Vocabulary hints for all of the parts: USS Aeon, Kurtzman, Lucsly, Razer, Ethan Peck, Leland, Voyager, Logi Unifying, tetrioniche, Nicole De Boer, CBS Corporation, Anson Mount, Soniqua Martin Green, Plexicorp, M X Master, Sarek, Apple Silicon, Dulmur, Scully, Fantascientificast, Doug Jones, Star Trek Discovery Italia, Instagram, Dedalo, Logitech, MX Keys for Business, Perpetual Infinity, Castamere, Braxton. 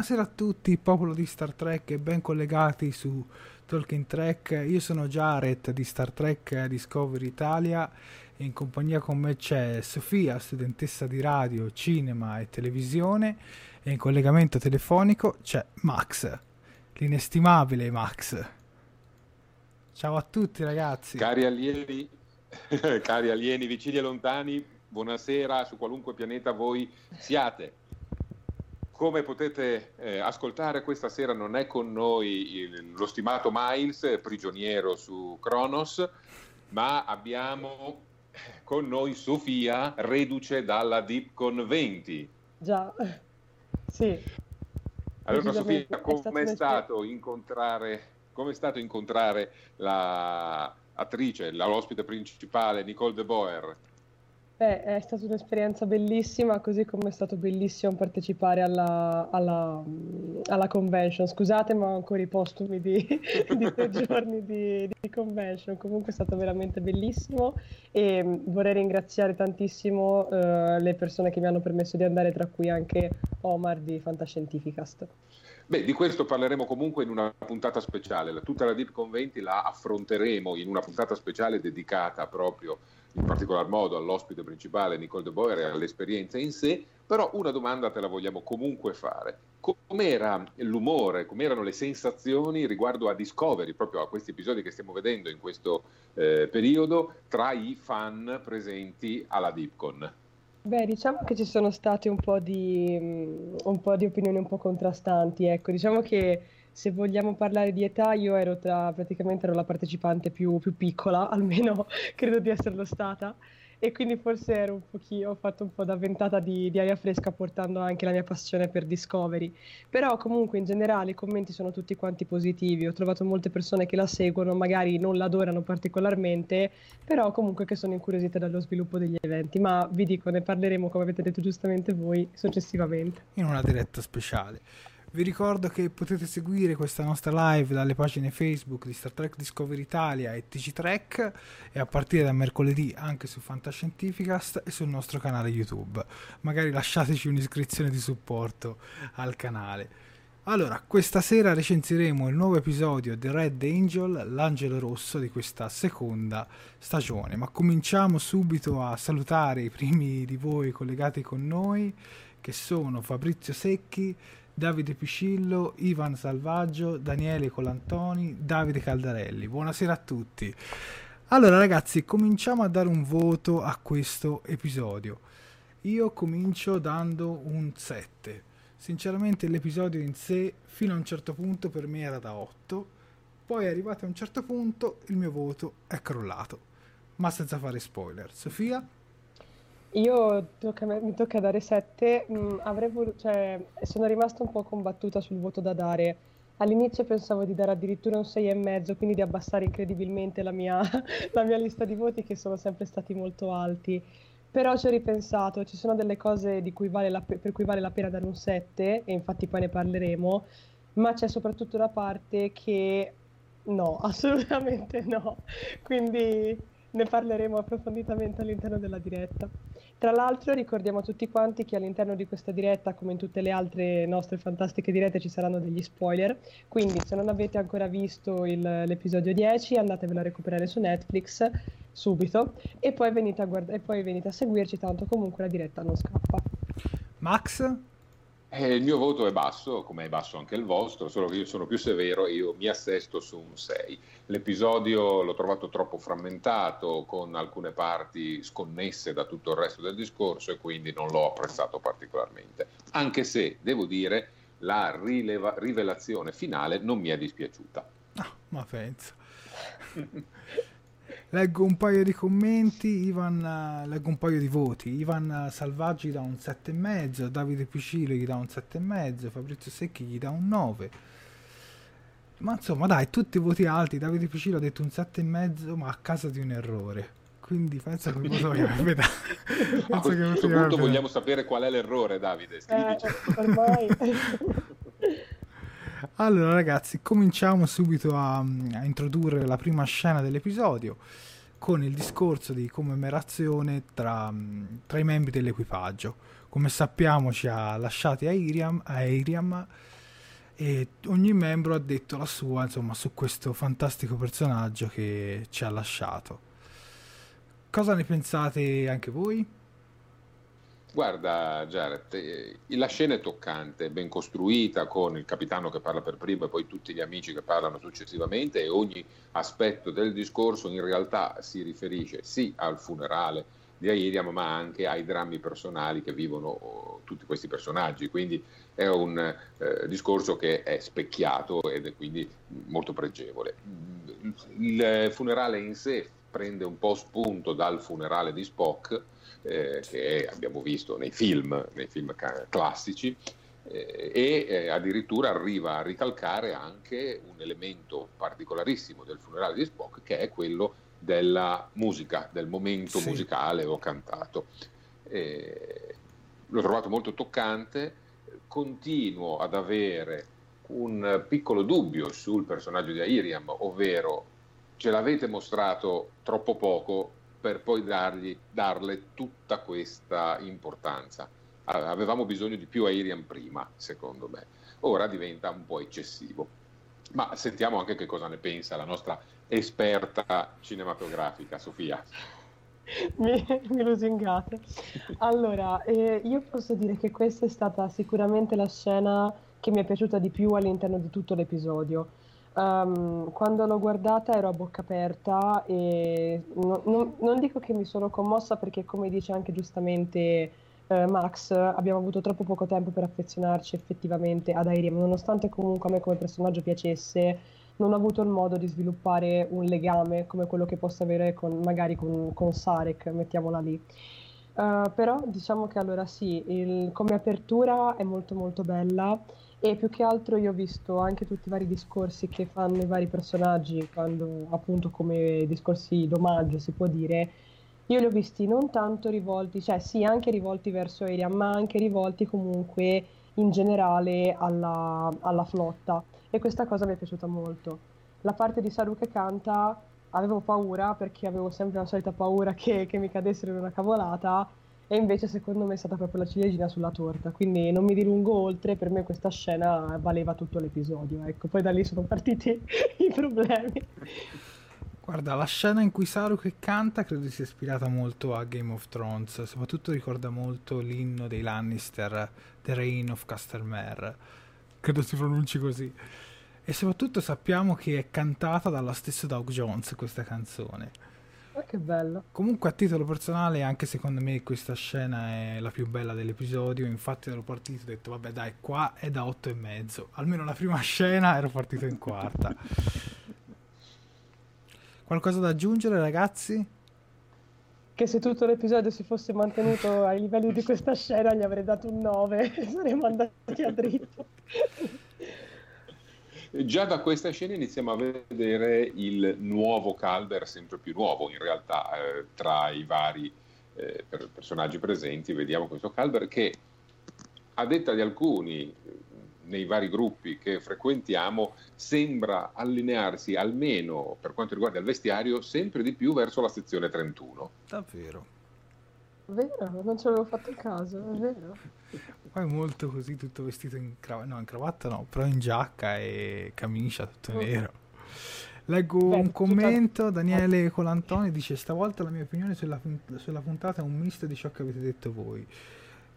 Buonasera a tutti, popolo di Star Trek e ben collegati su Talking Trek. Io sono Jared di Star Trek Discovery Italia e in compagnia con me c'è Sofia, studentessa di radio, cinema e televisione, e in collegamento telefonico c'è Max, l'inestimabile Max. Ciao a tutti ragazzi. Cari alieni vicini e lontani, buonasera su qualunque pianeta voi siate. Come potete ascoltare, questa sera non è con noi lo stimato Miles, prigioniero su Qo'noS, ma abbiamo con noi Sofia, reduce dalla Deepcon 20. Già, sì. Allora Sofia, com'è stato incontrare l'attrice, l'ospite principale Nicole De Boer? Beh, è stata un'esperienza bellissima, così come è stato bellissimo partecipare alla convention. Scusate, ma ho ancora i postumi di 3 giorni di convention. Comunque è stato veramente bellissimo e vorrei ringraziare tantissimo le persone che mi hanno permesso di andare, tra cui anche Omar di Fantascientificast. Beh, di questo parleremo comunque in una puntata speciale. Tutta la Deepcon 20 la affronteremo in una puntata speciale dedicata proprio in particolar modo all'ospite principale Nicole De Boer e all'esperienza in sé, però una domanda te la vogliamo comunque fare. Com'era l'umore, com'erano le sensazioni riguardo a Discovery, proprio a questi episodi che stiamo vedendo in questo periodo, tra i fan presenti alla Deepcon? Beh, diciamo che ci sono state un po' di opinioni un po' contrastanti, ecco, diciamo che se vogliamo parlare di età, io ero la partecipante più piccola, almeno credo di esserlo stata, e quindi forse ho fatto un po' da ventata di aria fresca, portando anche la mia passione per Discovery. Però comunque in generale i commenti sono tutti quanti positivi, ho trovato molte persone che la seguono, magari non la adorano particolarmente, però comunque che sono incuriosite dallo sviluppo degli eventi, ma vi dico, ne parleremo, come avete detto giustamente voi, successivamente. In una diretta speciale. Vi ricordo che potete seguire questa nostra live dalle pagine Facebook di Star Trek Discovery Italia e TG Trek e a partire da mercoledì anche su Fantascientificast e sul nostro canale YouTube. Magari lasciateci un'iscrizione di supporto al canale. Allora, questa sera recensiremo il nuovo episodio di Red Angel, l'angelo rosso di questa seconda stagione. Ma cominciamo subito a salutare i primi di voi collegati con noi, che sono Fabrizio Secchi, Davide Piscillo, Ivan Salvaggio, Daniele Colantoni, Davide Caldarelli. Buonasera a tutti. Allora ragazzi, cominciamo a dare un voto a questo episodio. Io comincio dando un 7. Sinceramente l'episodio in sé fino a un certo punto per me era da 8, poi arrivato a un certo punto il mio voto è crollato, ma senza fare spoiler. Sofia? Mi tocca dare 7, sono rimasta un po' combattuta sul voto da dare. All'inizio pensavo di dare addirittura un 6,5, quindi di abbassare incredibilmente la mia lista di voti, che sono sempre stati molto alti. Però ci ho ripensato, ci sono delle cose per cui vale la pena dare un 7, e infatti poi ne parleremo, ma c'è soprattutto una parte che no, assolutamente no, quindi ne parleremo approfonditamente all'interno della diretta. Tra l'altro ricordiamo a tutti quanti che all'interno di questa diretta, come in tutte le altre nostre fantastiche dirette, ci saranno degli spoiler, quindi se non avete ancora visto l'episodio 10 andatevelo a recuperare su Netflix subito e poi venite a seguirci, tanto comunque la diretta non scappa. Max? Il mio voto è basso, come è basso anche il vostro, solo che io sono più severo e io mi assesto su un 6. L'episodio l'ho trovato troppo frammentato, con alcune parti sconnesse da tutto il resto del discorso, e quindi non l'ho apprezzato particolarmente, anche se, devo dire, la rivelazione finale non mi è dispiaciuta. Ah, ma penso. Leggo un paio di commenti, leggo un paio di voti. Ivan Salvaggi dà un 7,5, Davide Piccillo gli dà un 7,5, Fabrizio Secchi gli dà un 9. Ma insomma dai, tutti voti alti. Davide Piccillo ha detto un 7,5 ma a causa di un errore. Quindi penso che a questo punto vogliamo sapere qual è l'errore, Davide, scrivici. Allora ragazzi, cominciamo subito a introdurre la prima scena dell'episodio con il discorso di commemorazione tra i membri dell'equipaggio. Come sappiamo ci ha lasciati Airiam, e ogni membro ha detto la sua, insomma, su questo fantastico personaggio che ci ha lasciato. Cosa ne pensate anche voi? Guarda Jared, la scena è toccante, ben costruita, con il capitano che parla per primo e poi tutti gli amici che parlano successivamente, e ogni aspetto del discorso in realtà si riferisce sì al funerale di Airiam ma anche ai drammi personali che vivono tutti questi personaggi, quindi è un discorso che è specchiato ed è quindi molto pregevole. Il funerale in sé prende un po' spunto dal funerale di Spock, che abbiamo visto nei film classici, e addirittura arriva a ricalcare anche un elemento particolarissimo del funerale di Spock, che è quello della musica, del momento musicale o cantato. L'ho trovato molto toccante, continuo ad avere un piccolo dubbio sul personaggio di Airiam, ovvero ce l'avete mostrato troppo poco per poi darle tutta questa importanza. Allora, avevamo bisogno di più Airiam prima, secondo me. Ora diventa un po' eccessivo. Ma sentiamo anche che cosa ne pensa la nostra esperta cinematografica, Sofia. Mi lusingate. Allora, io posso dire che questa è stata sicuramente la scena che mi è piaciuta di più all'interno di tutto l'episodio. Quando l'ho guardata ero a bocca aperta e non dico che mi sono commossa, perché come dice anche giustamente Max, abbiamo avuto troppo poco tempo per affezionarci effettivamente ad Airiam, nonostante comunque a me come personaggio piacesse, non ho avuto il modo di sviluppare un legame come quello che posso avere con Sarek, mettiamola lì. Però diciamo che allora sì, come apertura è molto molto bella, e più che altro io ho visto anche tutti i vari discorsi che fanno i vari personaggi, quando appunto come discorsi d'omaggio si può dire, io li ho visti non tanto rivolti, cioè sì anche rivolti verso Airiam, ma anche rivolti comunque in generale alla flotta, e questa cosa mi è piaciuta molto. La parte di Saru che canta, avevo paura perché avevo sempre la solita paura che mi cadessero in una cavolata, e invece secondo me è stata proprio la ciliegina sulla torta, quindi non mi dilungo oltre, per me questa scena valeva tutto l'episodio, ecco. Poi da lì sono partiti i problemi. Guarda, la scena in cui Saru che canta credo sia ispirata molto a Game of Thrones, soprattutto ricorda molto l'inno dei Lannister, The Reign of Castamere, credo si pronunci così, e soprattutto sappiamo che è cantata dallo stesso Doug Jones questa canzone. Che bello. Comunque a titolo personale anche secondo me questa scena è la più bella dell'episodio, infatti ero partito e ho detto vabbè dai, qua è da 8,5, almeno la prima scena ero partito in quarta. Qualcosa da aggiungere ragazzi? Che se tutto l'episodio si fosse mantenuto ai livelli di questa scena gli avrei dato un 9 e saremmo andati a dritto. Già da questa scena iniziamo a vedere il nuovo Calder, sempre più nuovo in realtà, tra i vari personaggi presenti vediamo questo Calder che, a detta di alcuni nei vari gruppi che frequentiamo, sembra allinearsi, almeno per quanto riguarda il vestiario, sempre di più verso la sezione 31. Davvero? Vero, non ci avevo fatto caso, è vero. Poi molto così, tutto vestito in cravatta, no, in cravatta no, però in giacca e camicia, tutto nero. Leggo un commento, Daniele Colantoni dice: stavolta la mia opinione sulla puntata è un misto di ciò che avete detto voi.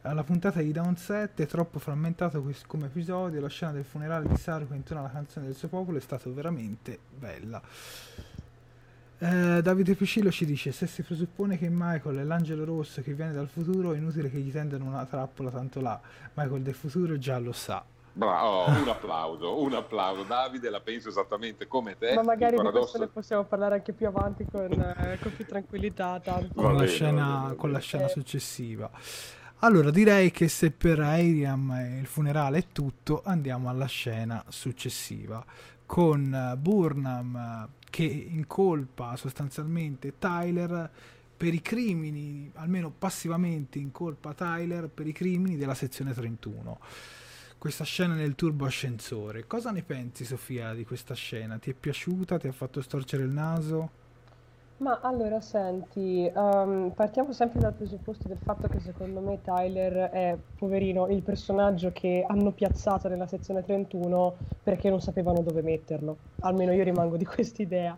Alla puntata gli dà un 7, è troppo frammentato come episodio, la scena del funerale di Sarko intorno alla canzone del suo popolo è stata veramente bella. Davide Piscillo ci dice: se si presuppone che Michael è l'angelo rosso che viene dal futuro, è inutile che gli tendano una trappola, tanto là Michael del futuro già lo sa. Un applauso, un applauso. Davide, la penso esattamente come te. Ma magari di questo ne possiamo parlare anche più avanti con più tranquillità, tanto. Con la scena successiva. Allora, direi che se per Airiam il funerale è tutto, andiamo alla scena successiva con Burnham che incolpa sostanzialmente Tyler per i crimini, almeno passivamente incolpa Tyler per i crimini della sezione 31. Questa scena nel turbo ascensore, cosa ne pensi, Sofia, di questa scena? Ti è piaciuta? Ti ha fatto storcere il naso? Ma allora senti, partiamo sempre dal presupposto del fatto che secondo me Tyler è, poverino, il personaggio che hanno piazzato nella sezione 31 perché non sapevano dove metterlo, almeno io rimango di quest'idea,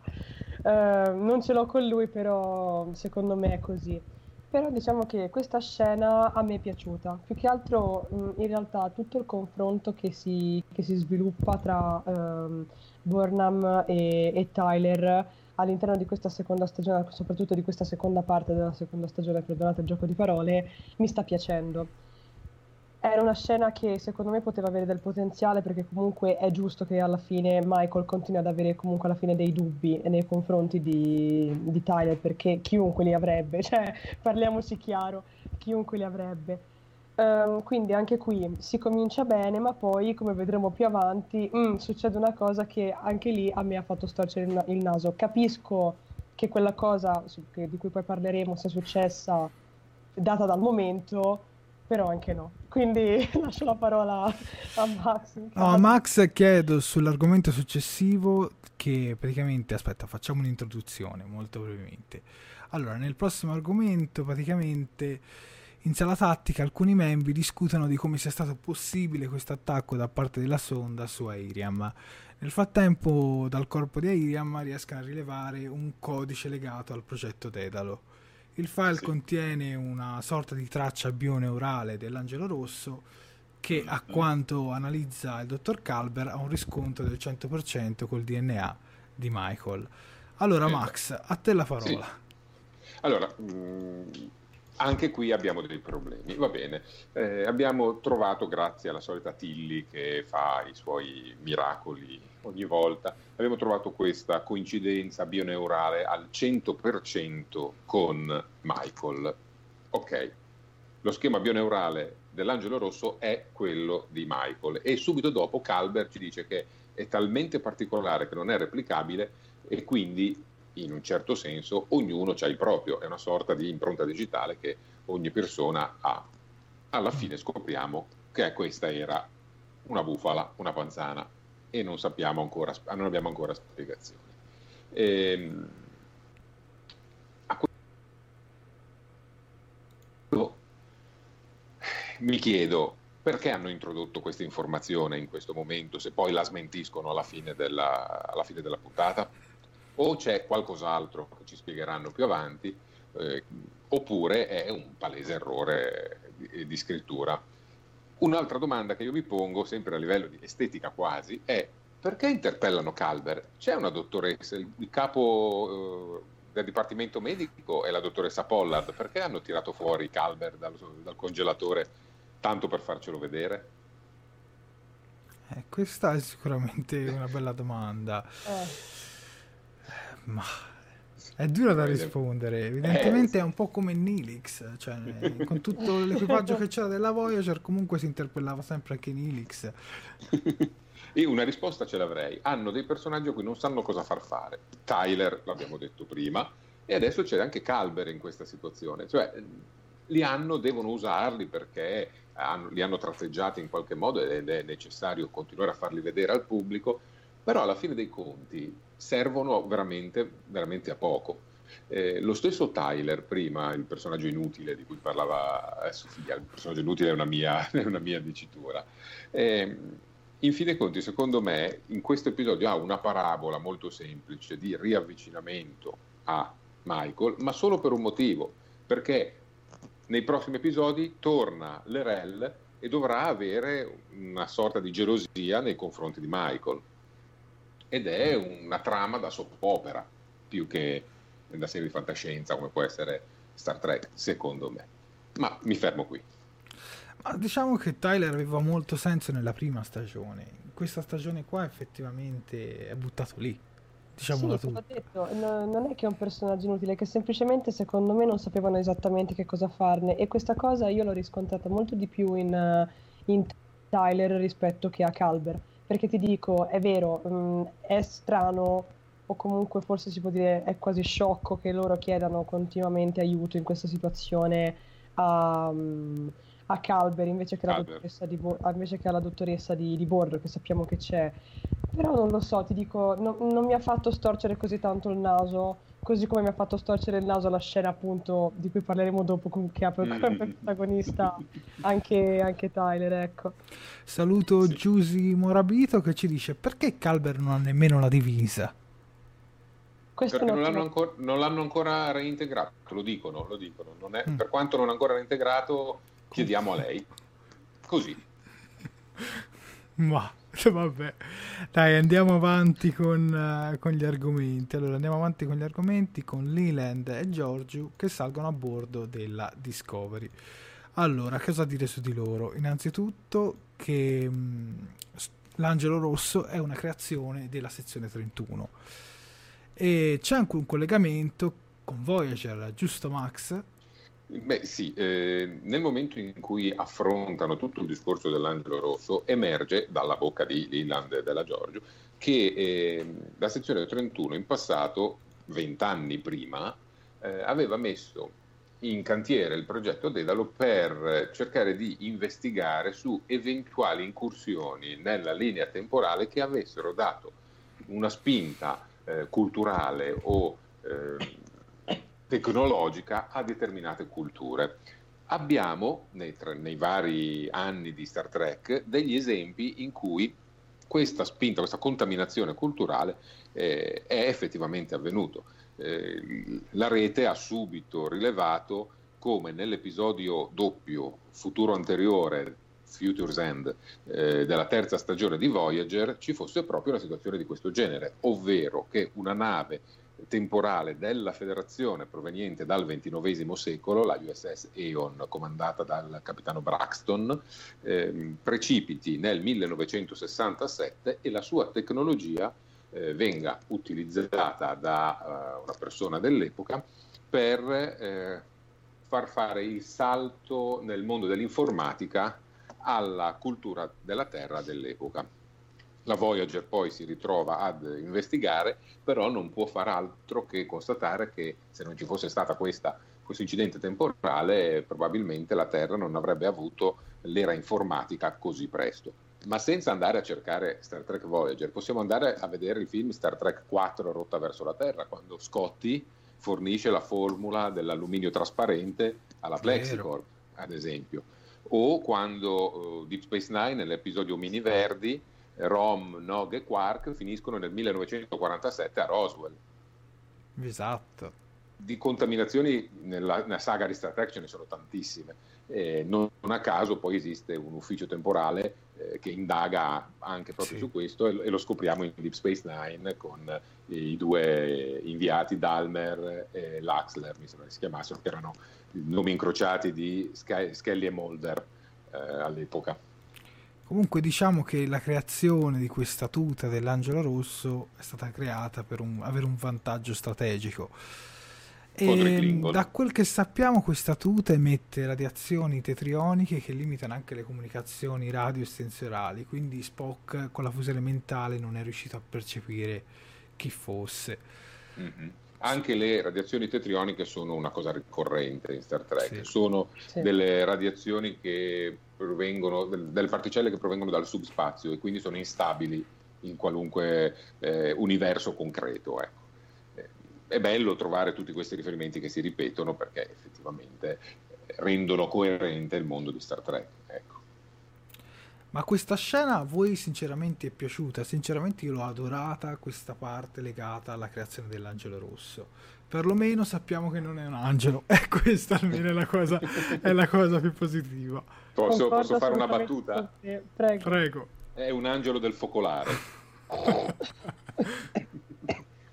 non ce l'ho con lui, però secondo me è così. Però diciamo che questa scena a me è piaciuta, più che altro in realtà tutto il confronto che si sviluppa tra Burnham e Tyler all'interno di questa seconda stagione, soprattutto di questa seconda parte della seconda stagione, perdonate il gioco di parole, mi sta piacendo. Era una scena che secondo me poteva avere del potenziale, perché comunque è giusto che alla fine Michael continui ad avere comunque alla fine dei dubbi nei confronti di Tyler, perché chiunque li avrebbe, cioè parliamoci chiaro, chiunque li avrebbe. Quindi anche qui si comincia bene, ma poi, come vedremo più avanti, succede una cosa che anche lì a me ha fatto storcere il naso. Capisco che quella cosa di cui poi parleremo sia successa data dal momento, però anche no. Quindi lascio la parola a Max. No, a Max chiedo sull'argomento successivo, che praticamente, aspetta, facciamo un'introduzione molto brevemente. Allora, nel prossimo argomento praticamente in sala tattica alcuni membri discutono di come sia stato possibile questo attacco da parte della sonda su Airiam. Nel frattempo dal corpo di Airiam riescono a rilevare un codice legato al progetto Dedalo. Il file contiene una sorta di traccia bioneurale dell'angelo rosso che, a quanto analizza il dottor Calber, ha un riscontro del 100% col DNA di Michael. Allora Max, a te la parola. Sì. Allora... anche qui abbiamo dei problemi, va bene, abbiamo trovato, grazie alla solita Tilly che fa i suoi miracoli ogni volta, abbiamo trovato questa coincidenza bioneurale al 100% con Michael. Ok, lo schema bioneurale dell'angelo rosso è quello di Michael, e subito dopo Calbert ci dice che è talmente particolare che non è replicabile, e quindi in un certo senso ognuno c'ha il proprio, è una sorta di impronta digitale che ogni persona ha. Alla fine scopriamo che questa era una bufala, una panzana, e non sappiamo ancora, non abbiamo ancora spiegazioni. Mi chiedo perché hanno introdotto questa informazione in questo momento, se poi la smentiscono alla fine della puntata, o c'è qualcos'altro che ci spiegheranno più avanti, oppure è un palese errore di scrittura. Un'altra domanda che io mi pongo, sempre a livello di estetica quasi, è: perché interpellano Calver? C'è una dottoressa, il capo del dipartimento medico è la dottoressa Pollard, perché hanno tirato fuori Calver dal congelatore tanto per farcelo vedere? Questa è sicuramente una bella domanda. Ma è dura da rispondere, evidentemente è un po' come Neelix, cioè con tutto l'equipaggio che c'era della Voyager comunque si interpellava sempre anche Neelix. Io una risposta ce l'avrei: hanno dei personaggi a cui non sanno cosa far fare. Tyler, l'abbiamo detto prima, e adesso c'è anche Calber in questa situazione, cioè devono usarli perché li hanno tratteggiati in qualche modo ed è necessario continuare a farli vedere al pubblico, però alla fine dei conti servono veramente, veramente a poco. Lo stesso Tyler, prima, il personaggio inutile di cui parlava Sofia, il personaggio inutile è una mia dicitura. In fin dei conti, secondo me, in questo episodio ha una parabola molto semplice di riavvicinamento a Michael, ma solo per un motivo, perché nei prossimi episodi torna L'Rell e dovrà avere una sorta di gelosia nei confronti di Michael, ed è una trama da soppopera più che da serie di fantascienza come può essere Star Trek, secondo me. Ma mi fermo qui. Ma diciamo che Tyler aveva molto senso nella prima stagione, in questa stagione qua effettivamente è buttato lì. Diciamo sì, detto, non è che è un personaggio inutile, che semplicemente secondo me non sapevano esattamente che cosa farne, e questa cosa io l'ho riscontrata molto di più in Tyler rispetto che a Culber, perché ti dico, è vero, è strano, o comunque forse si può dire è quasi sciocco che loro chiedano continuamente aiuto in questa situazione a Culber invece che alla dottoressa di Boer, che sappiamo che c'è. Però non lo so, ti dico, non mi ha fatto storcere così tanto il naso, così come mi ha fatto storcere il naso la scena, appunto, di cui parleremo dopo, che ha come protagonista anche Tyler, ecco. Saluto sì. Giusy Morabito, che ci dice: perché Culber non ha nemmeno la divisa? Questo perché non l'hanno ancora reintegrato, lo dicono. Non è, per quanto non ancora reintegrato, chiediamo a lei. Così. Ma... vabbè, dai, andiamo avanti con gli argomenti. Allora, andiamo avanti con gli argomenti con Leland e Giorgio che salgono a bordo della Discovery. Allora, cosa dire su di loro? Innanzitutto che l'angelo rosso è una creazione della sezione 31, e c'è anche un collegamento con Voyager, giusto Max? Beh sì, nel momento in cui affrontano tutto il discorso dell'angelo rosso, emerge dalla bocca di Leland e della Giorgio che la sezione 31 in passato, 20 anni prima, aveva messo in cantiere il progetto Dedalo per cercare di investigare su eventuali incursioni nella linea temporale che avessero dato una spinta culturale o tecnologica a determinate culture. Abbiamo nei vari anni di Star Trek degli esempi in cui questa spinta, questa contaminazione culturale è effettivamente avvenuto. La rete ha subito rilevato come nell'episodio doppio futuro anteriore, Future's End, della terza stagione di Voyager, ci fosse proprio una situazione di questo genere, ovvero che una nave temporale della Federazione proveniente dal XXIX secolo, la USS Aeon, comandata dal capitano Braxton, precipiti nel 1967 e la sua tecnologia venga utilizzata da una persona dell'epoca per far fare il salto nel mondo dell'informatica alla cultura della Terra dell'epoca. La Voyager poi si ritrova ad investigare, però non può far altro che constatare che se non ci fosse stato questo incidente temporale, probabilmente la Terra non avrebbe avuto l'era informatica così presto. Ma senza andare a cercare Star Trek Voyager, possiamo andare a vedere il film Star Trek 4 Rotta verso la Terra, quando Scotty fornisce la formula dell'alluminio trasparente alla Plexicorp, ad esempio. O quando Deep Space Nine, nell'episodio Mini Verdi, Rom, Nog e Quark finiscono nel 1947 a Roswell. Esatto. Di contaminazioni nella saga di Star Trek ce ne sono tantissime. Non a caso poi esiste un ufficio temporale che indaga anche proprio su questo, e lo scopriamo in Deep Space Nine con i due inviati Dulmur e Lucsly, mi sembra che si chiamassero, che erano nomi incrociati di Scully e Mulder all'epoca. Comunque diciamo che la creazione di questa tuta dell'angelo rosso è stata creata per avere un vantaggio strategico. E da quel che sappiamo questa tuta emette radiazioni tetrioniche che limitano anche le comunicazioni radio-sensoriali, quindi Spock con la fusione mentale non è riuscito a percepire chi fosse. Mm-hmm. Anche le radiazioni tetrioniche sono una cosa ricorrente in Star Trek, delle radiazioni che provengono, delle particelle che provengono dal subspazio e quindi sono instabili in qualunque universo concreto. Ecco. è bello trovare tutti questi riferimenti che si ripetono, perché effettivamente rendono coerente il mondo di Star Trek, ecco. Ma questa scena a voi sinceramente è piaciuta? Sinceramente io l'ho adorata, questa parte legata alla creazione dell'angelo rosso. Perlomeno sappiamo che non è un angelo, e questa almeno è la cosa più positiva. Posso fare una battuta? Prego. È un angelo del focolare.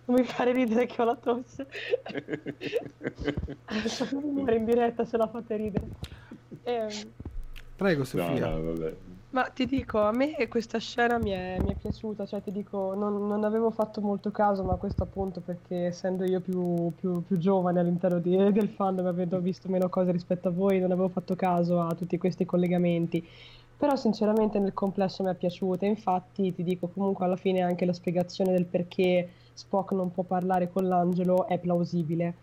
Non mi fare ridere che ho la tosse. Muore in diretta se la fate ridere. Prego Sofia. No, vabbè. Ma ti dico, a me questa scena mi è piaciuta, cioè ti dico, non avevo fatto molto caso, ma questo appunto perché essendo io più giovane all'interno del fandom, avendo visto meno cose rispetto a voi, non avevo fatto caso a tutti questi collegamenti, però sinceramente nel complesso mi è piaciuta. Infatti ti dico, comunque alla fine anche la spiegazione del perché Spock non può parlare con l'angelo è plausibile.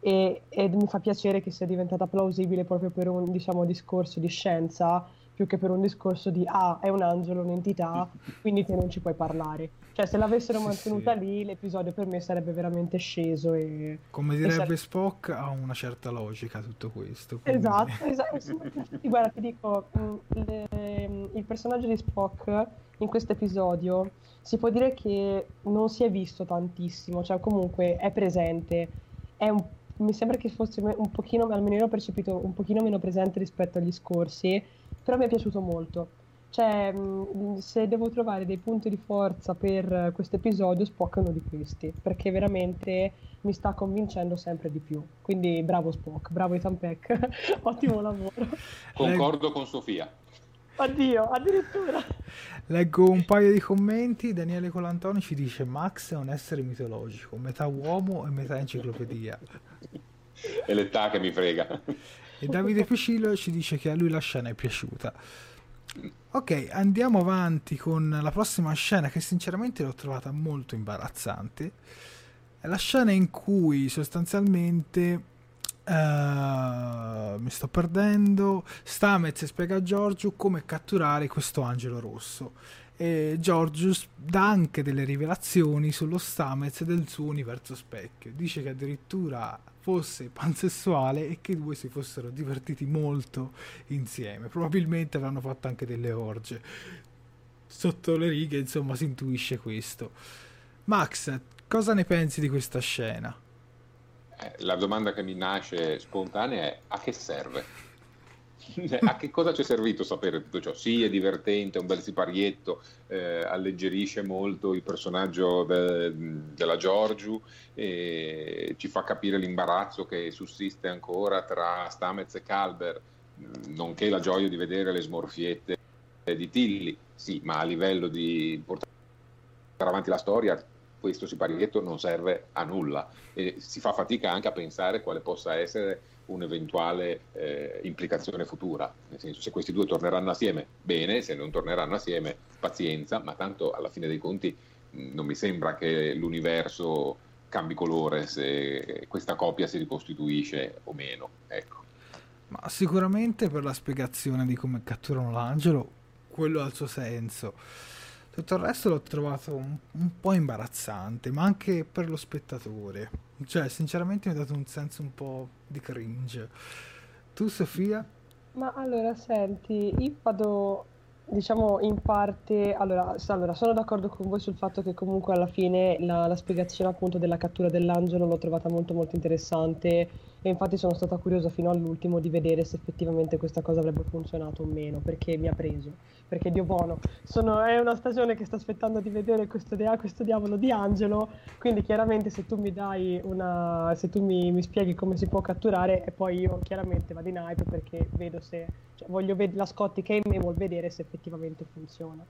E mi fa piacere che sia diventata plausibile proprio per un, diciamo, discorso di scienza, più che per un discorso di è un angelo, un'entità, quindi te non ci puoi parlare. Cioè se l'avessero mantenuta lì, l'episodio per me sarebbe veramente sceso e, come direbbe Spock, ha una certa logica tutto questo, quindi. Esatto. Guarda, ti dico, il personaggio di Spock in questo episodio si può dire che non si è visto tantissimo, cioè comunque è presente, mi sembra che fosse un pochino, almeno io l'ho percepito, un pochino meno presente rispetto agli scorsi, però mi è piaciuto molto. Cioè, se devo trovare dei punti di forza per questo episodio, Spock è uno di questi, perché veramente mi sta convincendo sempre di più. Quindi bravo Spock, bravo Ethan Peck, ottimo lavoro. Concordo con Sofia. Addio, addirittura. Leggo un paio di commenti. Daniele Colantoni ci dice: Max è un essere mitologico, metà uomo e metà enciclopedia. È l'età che mi frega. E Davide Picillo ci dice che a lui la scena è piaciuta. Ok, andiamo avanti con la prossima scena, che sinceramente l'ho trovata molto imbarazzante. È la scena in cui sostanzialmente mi sto perdendo. Stamets spiega a Giorgio come catturare questo angelo rosso e Giorgio dà anche delle rivelazioni sullo Stamets del suo universo specchio. Dice che addirittura fosse pansessuale e che i due si fossero divertiti molto insieme, probabilmente avranno fatto anche delle orge. Sotto le righe, insomma, si intuisce questo. Max, cosa ne pensi di questa scena? La domanda che mi nasce spontanea è: a che serve? A che cosa ci è servito sapere tutto ciò? Sì, è divertente, è un bel siparietto, alleggerisce molto il personaggio della Giorgiu, ci fa capire l'imbarazzo che sussiste ancora tra Stamets e Calder, nonché la gioia di vedere le smorfiette di Tilly. Sì, ma a livello di portare avanti la storia, questo siparietto non serve a nulla e si fa fatica anche a pensare quale possa essere un'eventuale implicazione futura, nel senso, se questi due torneranno assieme bene, se non torneranno assieme pazienza, ma tanto alla fine dei conti non mi sembra che l'universo cambi colore se questa coppia si ricostituisce o meno, ecco. Ma sicuramente per la spiegazione di come catturano l'angelo, quello ha il suo senso. Tutto il resto l'ho trovato un po' imbarazzante, ma anche per lo spettatore. Cioè, sinceramente mi ha dato un senso un po' di cringe. Tu, Sofia? Ma allora, senti, io vado, diciamo, in parte... Allora, sono d'accordo con voi sul fatto che comunque alla fine la spiegazione appunto della cattura dell'angelo l'ho trovata molto molto interessante e infatti sono stata curiosa fino all'ultimo di vedere se effettivamente questa cosa avrebbe funzionato o meno, perché mi ha preso. Perché Dio buono, è una stagione che sta aspettando di vedere questo diavolo di angelo, quindi chiaramente se tu mi dai mi spieghi come si può catturare, e poi io chiaramente vado in hype perché vedo se, cioè, voglio la Scotty che è in me, vuol vedere se effettivamente funziona.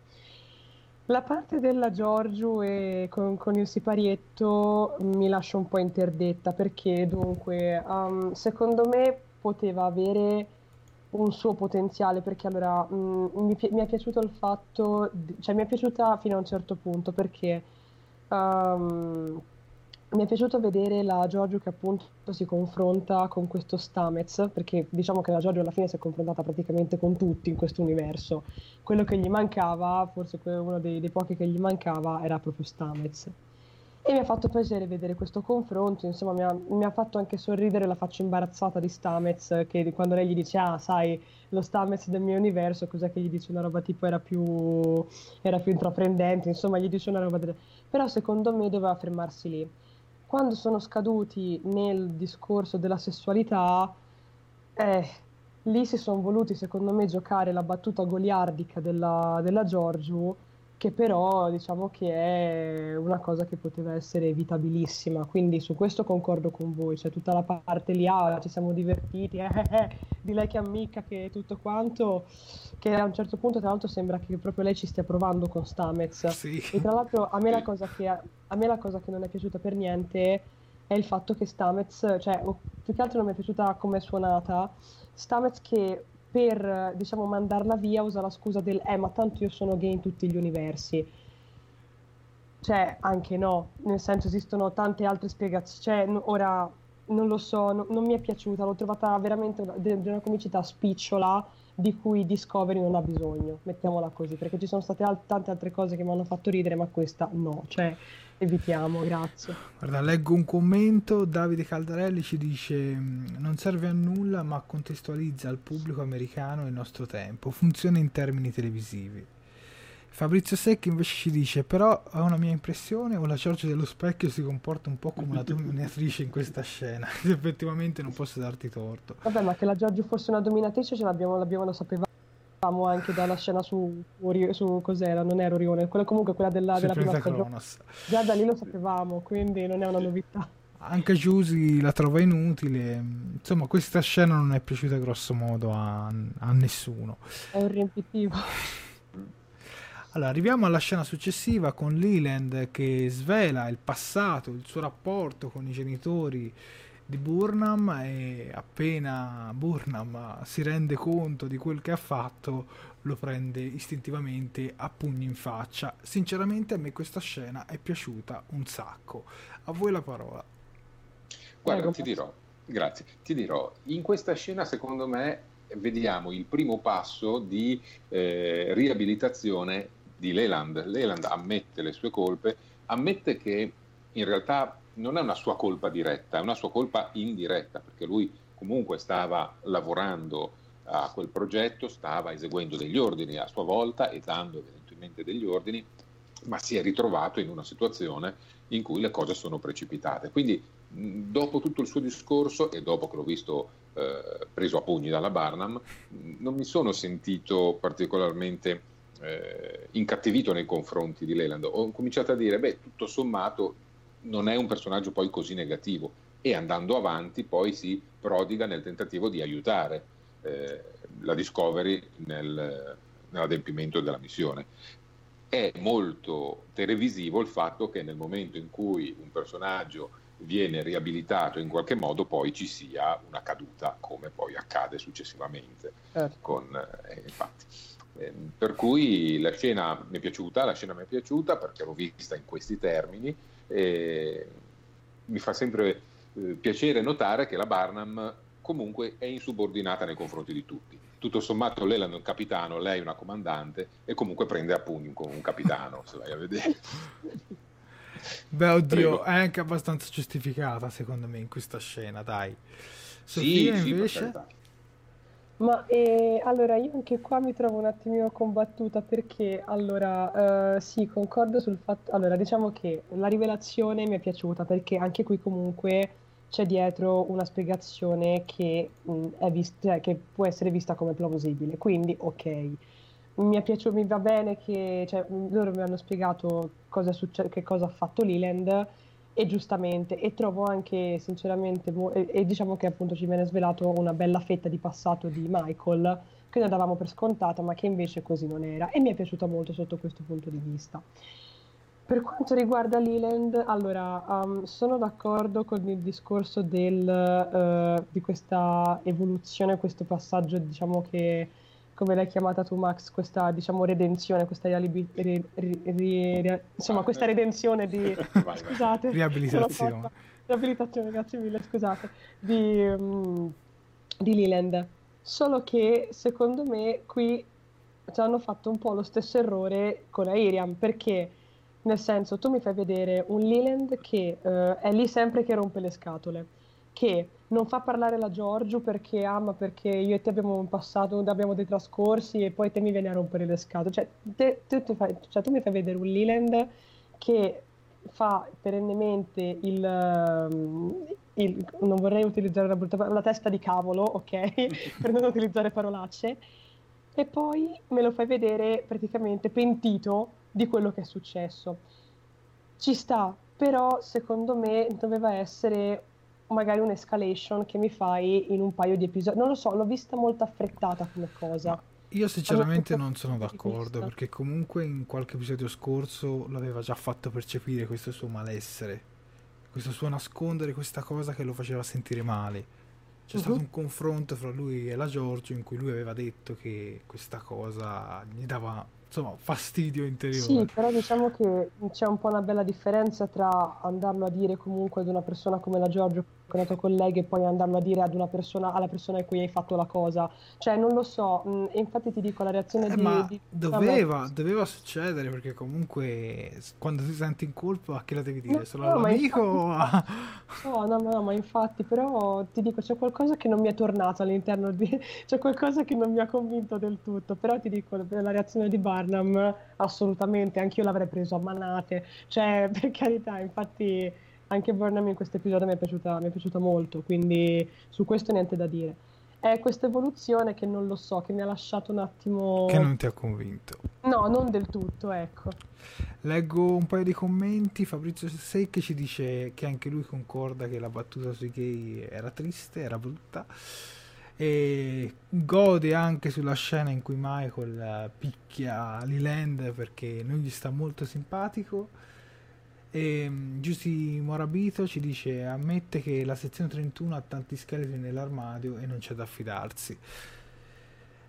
La parte della Giorgiu e con il siparietto mi lascia un po' interdetta, perché dunque secondo me poteva avere un suo potenziale, perché allora mi è piaciuto il fatto, cioè mi è piaciuta fino a un certo punto, perché mi è piaciuto vedere la Giorgio che appunto si confronta con questo Stamets, perché diciamo che la Giorgio alla fine si è confrontata praticamente con tutti in questo universo. Quello che gli mancava, forse uno dei pochi che gli mancava, era proprio Stamets. e mi ha fatto piacere vedere questo confronto, insomma mi ha fatto anche sorridere la faccia imbarazzata di Stamets, che quando lei gli dice ah sai lo Stamets del mio universo, cos'è che gli dice, una roba tipo era più intraprendente, insomma gli dice una roba del... però secondo me doveva fermarsi lì. Quando sono scaduti nel discorso della sessualità, lì si sono voluti secondo me giocare la battuta goliardica della Giorgio, che però diciamo che è una cosa che poteva essere evitabilissima, quindi su questo concordo con voi, cioè tutta la parte lì, ci siamo divertiti, di lei che ammicca, che tutto quanto, che a un certo punto tra l'altro sembra che proprio lei ci stia provando con Stamets, sì. E tra l'altro a me la cosa che non è piaciuta per niente è il fatto che Stamets, cioè più che altro non mi è piaciuta come è suonata, Stamets che per, diciamo, mandarla via usa la scusa del ma tanto io sono gay in tutti gli universi, cioè anche no, nel senso esistono tante altre spiegazioni, cioè ora non lo so, non mi è piaciuta, l'ho trovata veramente di una comicità spicciola di cui Discovery non ha bisogno, mettiamola così, perché ci sono state tante altre cose che mi hanno fatto ridere, ma questa no, cioè evitiamo, grazie. Guarda, leggo un commento, Davide Caldarelli ci dice: non serve a nulla ma contestualizza al pubblico americano il nostro tempo, funziona in termini televisivi. Fabrizio Secchi invece ci dice: però è una mia impressione o la Giorgio dello specchio si comporta un po' come una dominatrice in questa scena? Effettivamente non posso darti torto. Vabbè, ma che la Giorgio fosse una dominatrice ce l'abbiamo, lo sapevamo anche dalla scena su cos'era, non era Orione, quella comunque quella della prima stagione. Già da lì lo sapevamo, quindi non è una novità. Anche Giusy la trova inutile, insomma questa scena non è piaciuta grosso modo a nessuno. È un riempitivo. Allora, arriviamo alla scena successiva con Leland che svela il passato, il suo rapporto con i genitori di Burnham, e appena Burnham si rende conto di quel che ha fatto lo prende istintivamente a pugni in faccia. Sinceramente a me questa scena è piaciuta un sacco. A voi la parola. Guarda, ti dirò, in questa scena secondo me vediamo il primo passo di riabilitazione di Leland. Leland ammette le sue colpe, ammette che in realtà non è una sua colpa diretta, è una sua colpa indiretta, perché lui comunque stava lavorando a quel progetto, stava eseguendo degli ordini a sua volta e dando evidentemente degli ordini, ma si è ritrovato in una situazione in cui le cose sono precipitate. Quindi dopo tutto il suo discorso e dopo che l'ho visto preso a pugni dalla Burnham, non mi sono sentito particolarmente incattivito nei confronti di Leland. Ho cominciato a dire, tutto sommato non è un personaggio poi così negativo, e andando avanti poi si prodiga nel tentativo di aiutare la Discovery nell'adempimento della missione. È molto televisivo il fatto che nel momento in cui un personaggio viene riabilitato in qualche modo poi ci sia una caduta, come poi accade successivamente infatti. Per cui la scena mi è piaciuta perché l'ho vista in questi termini, e mi fa sempre piacere notare che la Burnham comunque è insubordinata nei confronti di tutti. Tutto sommato Leland è un capitano, lei è una comandante, e comunque prende a pugni un capitano, se vai a vedere. Oddio, prego. È anche abbastanza giustificata secondo me in questa scena, dai. Sofia sì, invece? Sì, ma allora io anche qua mi trovo un attimino combattuta, perché allora sì, concordo sul fatto, allora diciamo che la rivelazione mi è piaciuta perché anche qui comunque c'è dietro una spiegazione che che può essere vista come plausibile, quindi ok. Mi va bene che loro mi hanno spiegato che cosa ha fatto Leland, e giustamente, e trovo anche sinceramente e diciamo che appunto ci viene svelato una bella fetta di passato di Michael che noi davamo per scontata, ma che invece così non era, e mi è piaciuta molto sotto questo punto di vista. Per quanto riguarda Leland, allora sono d'accordo con il discorso di questa evoluzione, questo passaggio, diciamo che come l'hai chiamata tu Max, questa diciamo redenzione, questa redenzione di scusate, riabilitazione, grazie mille, scusate, di Leland. Solo che secondo me qui ci hanno fatto un po' lo stesso errore con Airiam, perché Nel senso, tu mi fai vedere un Leland che è lì sempre che rompe le scatole, che non fa parlare la Giorgio perché ama, perché io e te abbiamo un passato, abbiamo dei trascorsi e poi te mi vieni a rompere le scatole. Cioè, tu mi fai vedere un Leland che fa perennemente il non vorrei utilizzare una brutta parola, la testa di cavolo, ok? Per non utilizzare parolacce, e poi me lo fai vedere praticamente pentito di quello che è successo. Ci sta, però secondo me doveva essere magari un'escalation che mi fai in un paio di episodi, non lo so, l'ho vista molto affrettata come cosa. Io sinceramente non sono d'accordo, perché comunque in qualche episodio scorso l'aveva già fatto percepire questo suo malessere, questo suo nascondere questa cosa che lo faceva sentire male. C'è stato un confronto fra lui e la Giorgio in cui lui aveva detto che questa cosa gli dava, insomma, fastidio interiore. Sì, però diciamo che c'è un po' una bella differenza tra andarlo a dire comunque ad una persona come la Giorgio, con la tua collega, e poi andarlo a dire ad una persona, alla persona a cui hai fatto la cosa. Cioè, non lo so, e infatti ti dico, la reazione di doveva succedere, perché comunque quando ti senti in colpa a chi la devi dire? No, solo all'amico? No, ma infatti, però ti dico, c'è qualcosa che non mi è tornato all'interno di... c'è qualcosa che non mi ha convinto del tutto, però ti dico, la reazione di Barnum, assolutamente, anch'io l'avrei preso a manate, cioè, per carità, infatti... Anche Burnham in questo episodio mi è piaciuta molto, quindi su questo niente da dire. È questa evoluzione che non lo so, che mi ha lasciato un attimo... Che non ti ha convinto. No, non del tutto, ecco. Leggo un paio di commenti. Fabrizio Secchi ci dice che anche lui concorda che la battuta sui gay era triste, era brutta. E gode anche sulla scena in cui Michael picchia Leland perché non gli sta molto simpatico. E Giussi Morabito ci dice: ammette che la sezione 31 ha tanti scheletri nell'armadio e non c'è da affidarsi.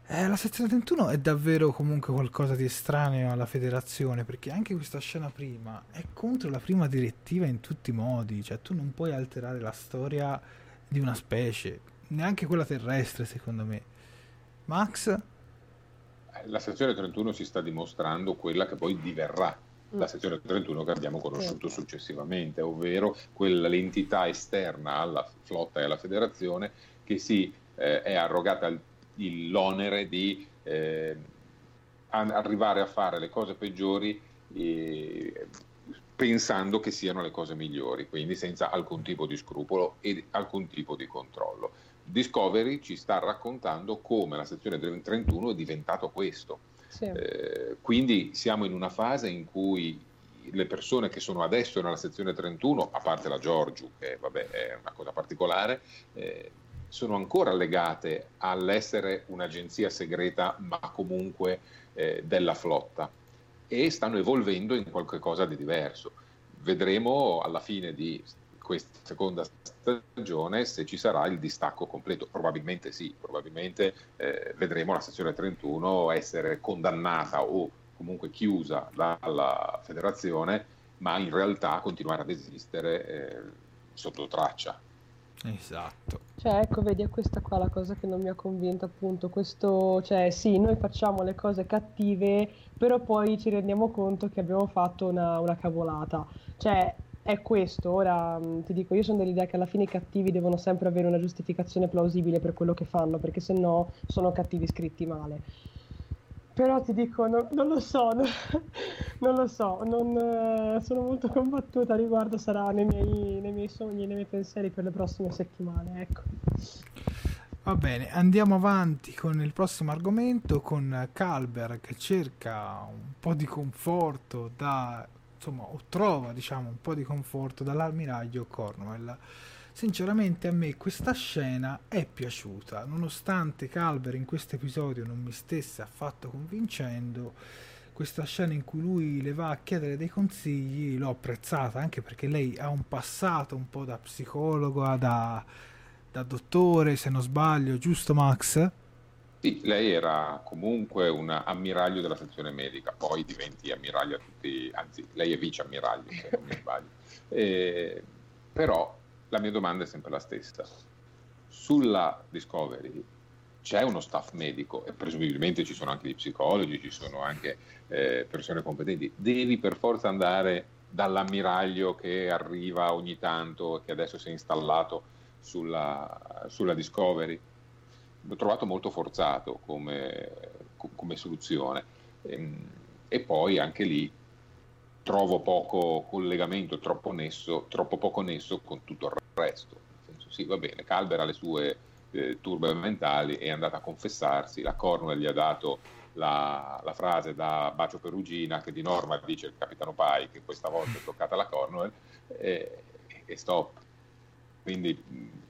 La sezione 31 è davvero comunque qualcosa di estraneo alla federazione, perché anche questa scena prima è contro la prima direttiva in tutti i modi. Cioè, tu non puoi alterare la storia di una specie, neanche quella terrestre, secondo me. Max? La sezione 31 si sta dimostrando quella che poi diverrà la sezione 31 che abbiamo conosciuto successivamente, ovvero quella, l'entità esterna alla flotta e alla federazione che si è arrogata l'onere di arrivare a fare le cose peggiori pensando che siano le cose migliori, quindi senza alcun tipo di scrupolo e alcun tipo di controllo. Discovery ci sta raccontando come la sezione 31 è diventato questo. Sì. Quindi siamo in una fase in cui le persone che sono adesso nella sezione 31, a parte la Giorgio, che vabbè è una cosa particolare, sono ancora legate all'essere un'agenzia segreta, ma comunque della flotta, e stanno evolvendo in qualcosa di diverso. Vedremo alla fine di questa seconda stagione se ci sarà il distacco completo. Probabilmente sì, probabilmente vedremo la sezione 31 essere condannata o comunque chiusa dalla federazione, ma in realtà continuare ad esistere sotto traccia. Esatto. Cioè, ecco, vedi, è questa qua la cosa che non mi ha convinto, appunto, questo, cioè sì, noi facciamo le cose cattive, però poi ci rendiamo conto che abbiamo fatto una cavolata. Cioè, è questo. Ora ti dico, io sono dell'idea che alla fine i cattivi devono sempre avere una giustificazione plausibile per quello che fanno, perché se no sono cattivi scritti male. Però ti dico, non lo so, sono molto combattuta a riguardo, sarà nei miei sogni, nei miei pensieri per le prossime settimane, ecco. Va bene, andiamo avanti con il prossimo argomento, con Calber che cerca un po' di conforto trova, diciamo, un po' di conforto dall'ammiraglio Cornwell. Sinceramente a me questa scena è piaciuta, nonostante Calber in questo episodio non mi stesse affatto convincendo. Questa scena in cui lui le va a chiedere dei consigli l'ho apprezzata, anche perché lei ha un passato un po' da psicologa, da dottore, se non sbaglio, giusto Max? Sì, lei era comunque un ammiraglio della sezione medica, poi diventi ammiraglio a tutti, anzi lei è vice ammiraglio se non mi sbaglio. Però la mia domanda è sempre la stessa. Sulla Discovery c'è uno staff medico e presumibilmente ci sono anche dei psicologi, ci sono anche persone competenti. Devi per forza andare dall'ammiraglio che arriva ogni tanto e che adesso si è installato sulla Discovery? L'ho trovato molto forzato come soluzione, e poi anche lì trovo poco collegamento, troppo poco nesso con tutto il resto. Nel senso, sì, va bene, Calvera ha le sue turbe mentali, è andata a confessarsi, la Cornwell gli ha dato la frase da bacio perugina che di norma dice il capitano Pai, che questa volta è toccata la Cornwell, e stop. Quindi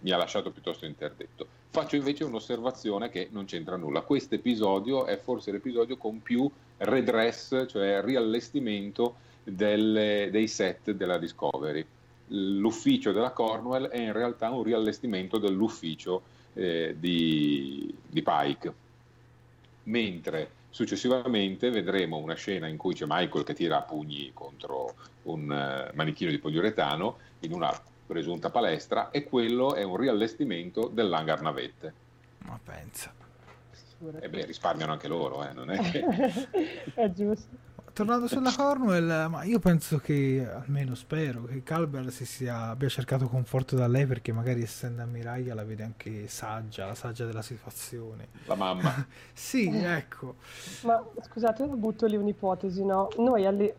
mi ha lasciato piuttosto interdetto. Faccio invece un'osservazione che non c'entra nulla. Questo episodio è forse l'episodio con più redress, cioè riallestimento dei set della Discovery. L'ufficio della Cornwell è in realtà un riallestimento dell'ufficio di Pike, mentre successivamente vedremo una scena in cui c'è Michael che tira pugni contro un manichino di poliuretano in una presunta palestra, e quello è un riallestimento dell'hangar navette. Ma pensa. E beh, risparmiano anche loro, non è che... È giusto. Tornando sulla Cornwell, ma io penso che, almeno spero, che Calber abbia cercato conforto da lei, perché magari essendo ammiraglia la vede anche saggia, la saggia della situazione. La mamma. Sì, ecco. Ma scusate, butto lì un'ipotesi, no? Noi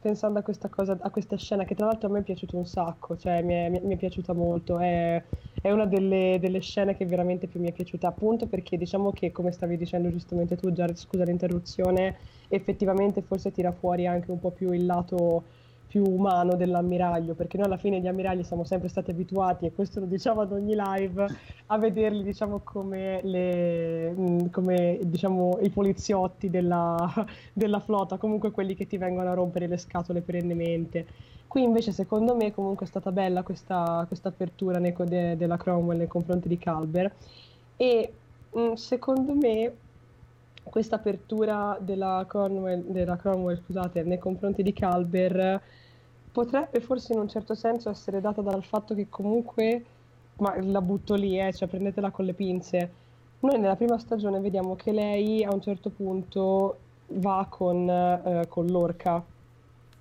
pensando a questa cosa, a questa scena, che tra l'altro a me è piaciuta un sacco, cioè mi è piaciuta molto, è una delle scene che veramente più mi è piaciuta, appunto perché diciamo che, come stavi dicendo giustamente tu, Jared, scusa l'interruzione, effettivamente forse tira fuori anche un po' più il lato più umano dell'ammiraglio, perché noi alla fine gli ammiragli siamo sempre stati abituati, e questo lo diciamo ad ogni live, a vederli diciamo come diciamo i poliziotti della flotta, comunque quelli che ti vengono a rompere le scatole perennemente. Qui invece secondo me comunque è stata bella questa apertura della Cromwell nei confronti di Calber, e secondo me questa apertura della Cromwell, nei confronti di Calber potrebbe forse in un certo senso essere data dal fatto che comunque, ma la butto lì, cioè prendetela con le pinze, noi nella prima stagione vediamo che lei a un certo punto va con l'orca,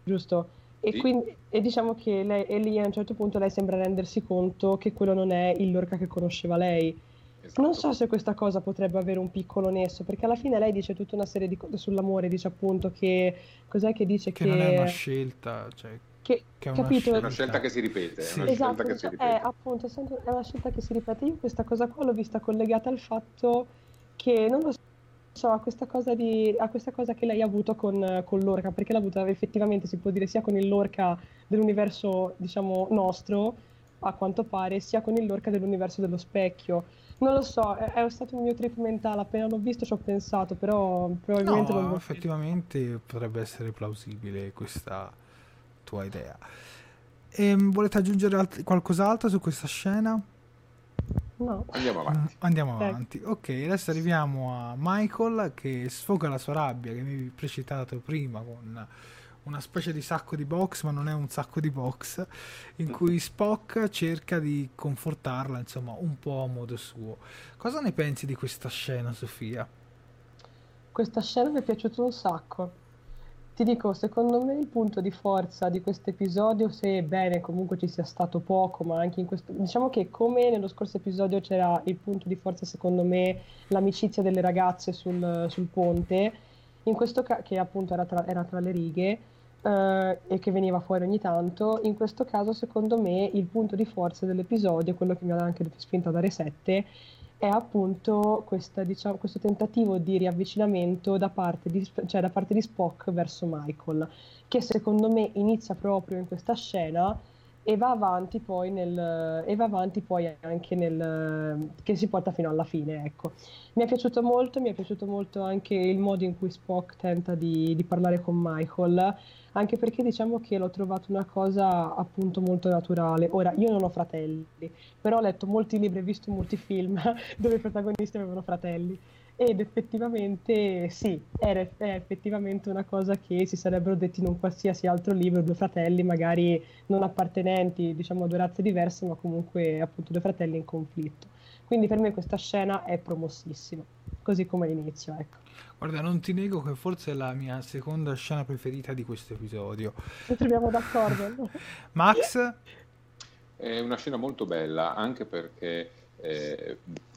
giusto? E sì. Quindi, e diciamo che lei a un certo punto lei sembra rendersi conto che quello non è il l'orca che conosceva lei. Esatto. Non so se questa cosa potrebbe avere un piccolo nesso, perché alla fine lei dice tutta una serie di cose sull'amore, dice appunto che cos'è che dice che non è una scelta, cioè che è una scelta. Una scelta che si ripete, sì. Esatto, che si ripete. Appunto, è una scelta che si ripete. Io questa cosa qua l'ho vista collegata al fatto che non lo so, a questa cosa che lei ha avuto con l'orca, perché l'ha avuta effettivamente, si può dire, sia con il l'orca dell'universo diciamo nostro, a quanto pare, sia con il l'orca dell'universo dello specchio. Non lo so, è stato un mio trip mentale, appena l'ho visto ci ho pensato, però probabilmente no, non... effettivamente potrebbe essere plausibile questa tua idea. Volete aggiungere qualcos'altro su questa scena? No. Andiamo avanti. Ok, adesso arriviamo a Michael che sfoga la sua rabbia, che mi avevi precitato prima, con una specie di sacco di box, ma non è un sacco di box, in cui Spock cerca di confortarla, insomma, un po' a modo suo. Cosa ne pensi di questa scena, Sofia? Questa scena mi è piaciuta un sacco. Ti dico, secondo me il punto di forza di questo episodio, sebbene comunque ci sia stato poco, ma anche in questo, diciamo che come nello scorso episodio c'era il punto di forza, secondo me, l'amicizia delle ragazze sul ponte, in questo caso, che appunto era tra le righe, e che veniva fuori ogni tanto, in questo caso secondo me il punto di forza dell'episodio, quello che mi ha anche spinto a dare 7, è appunto questo tentativo di riavvicinamento da parte di Spock verso Michael, che secondo me inizia proprio in questa scena e va avanti poi anche che si porta fino alla fine, ecco. Mi è piaciuto molto anche il modo in cui Spock tenta di parlare con Michael, anche perché diciamo che l'ho trovato una cosa appunto molto naturale. Ora, io non ho fratelli, però ho letto molti libri e visto molti film dove i protagonisti avevano fratelli, ed effettivamente sì, è effettivamente una cosa che si sarebbero detti in un qualsiasi altro libro, due fratelli magari non appartenenti, diciamo, a due razze diverse, ma comunque appunto due fratelli in conflitto. Quindi per me questa scena è promossissima, così come l'inizio, ecco. Guarda, non ti nego che forse è la mia seconda scena preferita di questo episodio. Ci troviamo d'accordo. No? Max? È una scena molto bella, anche perché,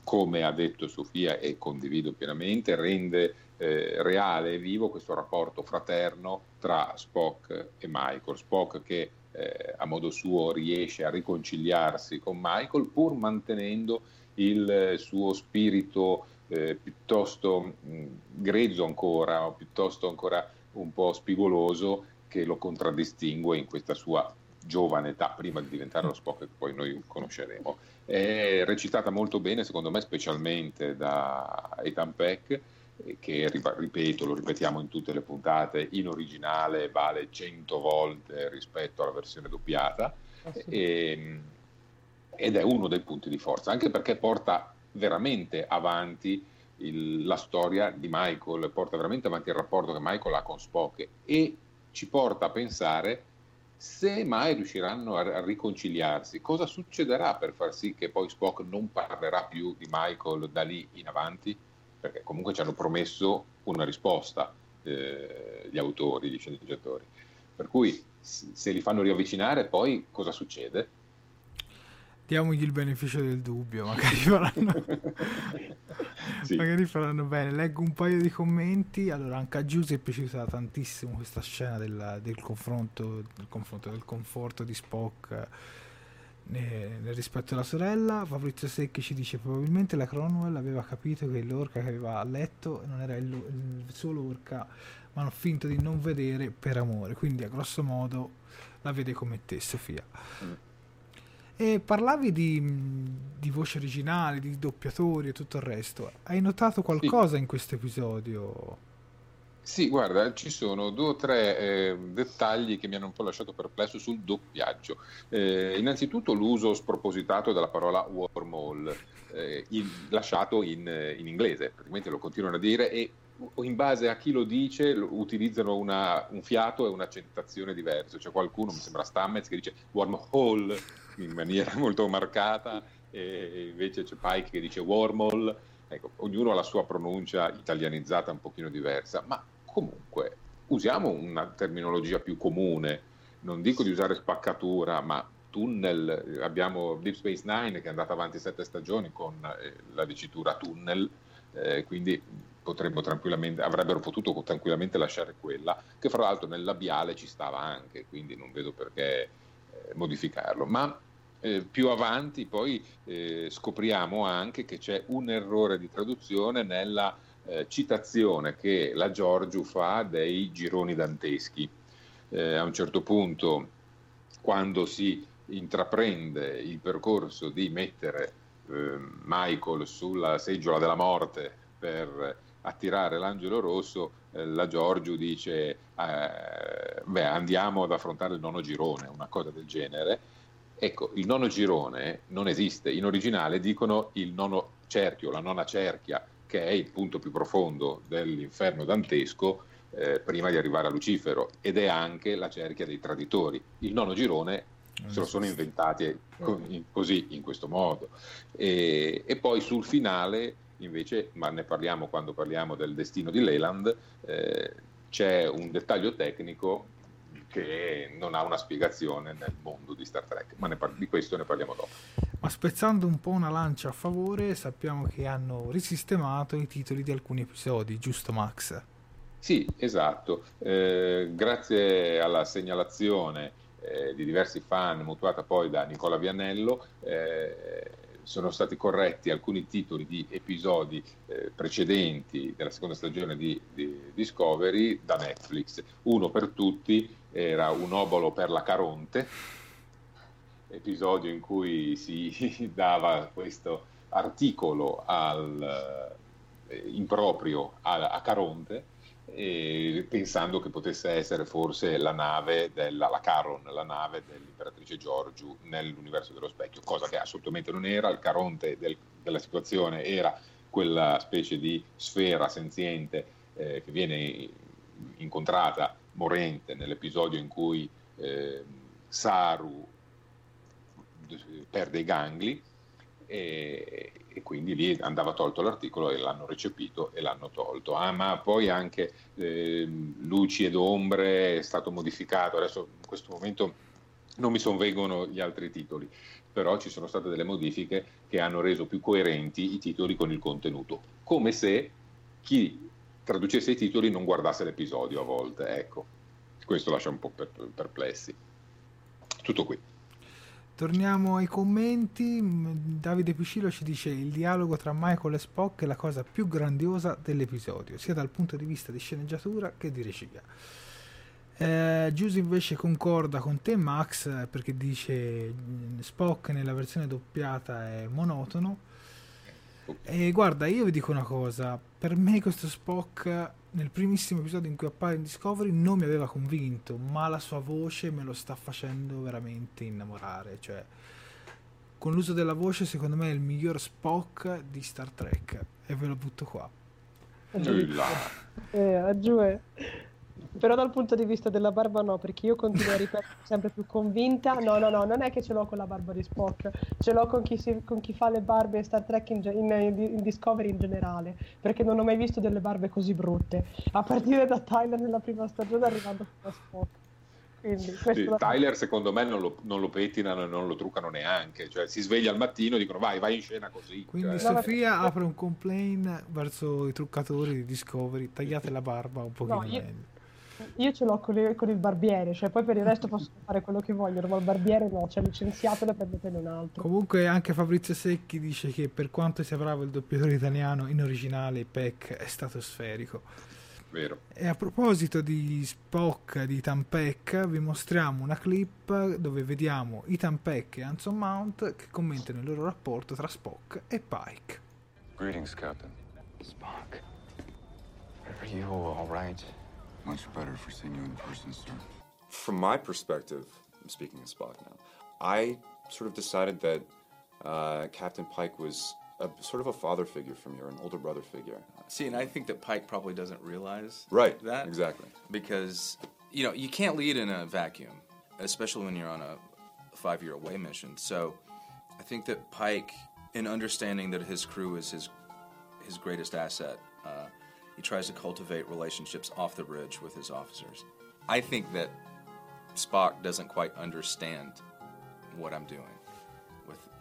come ha detto Sofia e condivido pienamente, rende reale e vivo questo rapporto fraterno tra Spock e Michael. Spock che a modo suo riesce a riconciliarsi con Michael pur mantenendo il suo spirito piuttosto grezzo ancora, o piuttosto ancora un po' spigoloso, che lo contraddistingue in questa sua giovane età, prima di diventare lo Spock che poi noi conosceremo. È recitata molto bene, secondo me, specialmente da Ethan Peck, che, ripeto, lo ripetiamo in tutte le puntate, in originale vale 100 volte rispetto alla versione doppiata, ed è uno dei punti di forza, anche perché porta veramente avanti la storia di Michael, porta veramente avanti il rapporto che Michael ha con Spock, e ci porta a pensare se mai riusciranno a riconciliarsi, cosa succederà per far sì che poi Spock non parlerà più di Michael da lì in avanti, perché comunque ci hanno promesso una risposta gli autori, gli sceneggiatori, per cui se li fanno riavvicinare poi cosa succede? Diamogli il beneficio del dubbio, magari faranno, sì. Magari faranno bene. Leggo un paio di commenti. Allora, anche a Giuseppe ci sarà tantissimo questa scena del conforto di Spock nel rispetto alla sorella. Fabrizio Secchi ci dice: probabilmente la Cromwell aveva capito che l'orca che aveva a letto non era il suo l'orca, ma hanno finto di non vedere per amore. Quindi a grosso modo la vede come te, Sofia. E parlavi di voce originale, di doppiatori e tutto il resto. Hai notato qualcosa in questo episodio? Sì, guarda, ci sono 2 o 3 dettagli che mi hanno un po' lasciato perplesso sul doppiaggio. Innanzitutto l'uso spropositato della parola wormhole, lasciato in inglese, praticamente lo continuano a dire, e in base a chi lo dice utilizzano un fiato e un'accentuazione diversa. C'è qualcuno, mi sembra Stamets, che dice wormhole in maniera molto marcata, e invece c'è Pike che dice wormhole. Ecco, ognuno ha la sua pronuncia italianizzata un pochino diversa, ma comunque usiamo una terminologia più comune, non dico di usare spaccatura, ma tunnel. Abbiamo Deep Space Nine che è andata avanti 7 stagioni con la dicitura tunnel, quindi avrebbero potuto tranquillamente lasciare quella, che fra l'altro nel labiale ci stava anche, quindi non vedo perché modificarlo. Ma più avanti poi scopriamo anche che c'è un errore di traduzione nella citazione che la Giorgio fa dei gironi danteschi. A un certo punto, quando si intraprende il percorso di mettere Michael sulla seggiola della morte per attirare l'angelo rosso, la Giorgio dice andiamo ad affrontare il nono girone, una cosa del genere. Ecco, il nono girone non esiste, in originale dicono il nono cerchio, la nona cerchia, che è il punto più profondo dell'inferno dantesco, prima di arrivare a Lucifero, ed è anche la cerchia dei traditori. Il nono girone se lo sono inventati così, in questo modo. E poi sul finale invece, ma ne parliamo quando parliamo del destino di Leland, c'è un dettaglio tecnico che non ha una spiegazione nel mondo di Star Trek, ma di questo ne parliamo dopo. Ma spezzando un po' una lancia a favore, sappiamo che hanno risistemato i titoli di alcuni episodi, giusto Max? Sì, esatto. Grazie alla segnalazione di diversi fan, mutuata poi da Nicola Vianello, sono stati corretti alcuni titoli di episodi precedenti della seconda stagione di Discovery da Netflix. Uno per tutti era Un obolo per la Caronte, episodio in cui si dava questo articolo improprio a Caronte, pensando che potesse essere forse la nave la Caron, la nave dell'imperatrice Giorgio nell'universo dello specchio, cosa che assolutamente non era. Il Caronte della situazione era quella specie di sfera senziente che viene incontrata morente nell'episodio in cui Saru perde i gangli, e quindi lì andava tolto l'articolo e l'hanno recepito e l'hanno tolto. Ah, ma poi anche luci ed ombre è stato modificato, adesso in questo momento non mi sovvengono gli altri titoli, però ci sono state delle modifiche che hanno reso più coerenti i titoli con il contenuto, come se chi traducesse i titoli non guardasse l'episodio a volte, ecco, questo lascia un po' perplessi. Tutto qui. Torniamo ai commenti. Davide Piscillo ci dice: il dialogo tra Michael e Spock è la cosa più grandiosa dell'episodio, sia dal punto di vista di sceneggiatura che di regia. Giuse invece concorda con te, Max, perché dice Spock nella versione doppiata è monotono. E guarda, io vi dico una cosa, per me questo Spock nel primissimo episodio in cui appare in Discovery non mi aveva convinto, ma la sua voce me lo sta facendo veramente innamorare, cioè con l'uso della voce secondo me è il miglior Spock di Star Trek e ve lo butto qua. Però dal punto di vista della barba no, perché io continuo a ripetere sempre più convinta, no, non è che ce l'ho con la barba di Spock, ce l'ho con chi fa le barbe in Star Trek in Discovery in generale, perché non ho mai visto delle barbe così brutte, a partire da Tyler nella prima stagione arrivando a Spock. Quindi, sì, Tyler secondo me non lo pettinano e non lo truccano neanche, cioè si sveglia al mattino e dicono vai in scena così, quindi Sofia apre un complaint verso i truccatori di Discovery: tagliate la barba un pochino meglio. Io ce l'ho con il barbiere, cioè poi per il resto posso fare quello che vogliono, ma il barbiere no, cioè licenziatelo e prendetene un altro. Comunque anche Fabrizio Secchi dice che per quanto sia bravo il doppiatore italiano, in originale Peck è stratosferico. Vero. E a proposito di Spock di Ethan Peck, vi mostriamo una clip dove vediamo Ethan Peck e Anson Mount che commentano il loro rapporto tra Spock e Pike. Greetings, Captain. Spock, are you all right? Much better for seeing you in person, sir. From my perspective, I'm speaking as Spock now, I sort of decided that Captain Pike was sort of a father figure for me, or an older brother figure. See, and I think that Pike probably doesn't realize that. Exactly. Because, you know, you can't lead in a vacuum, especially when you're on a 5-year away mission. So I think that Pike, in understanding that his crew is his greatest asset, he tries to cultivate relationships off the bridge with his officers. I think that Spock doesn't quite understand what I'm doing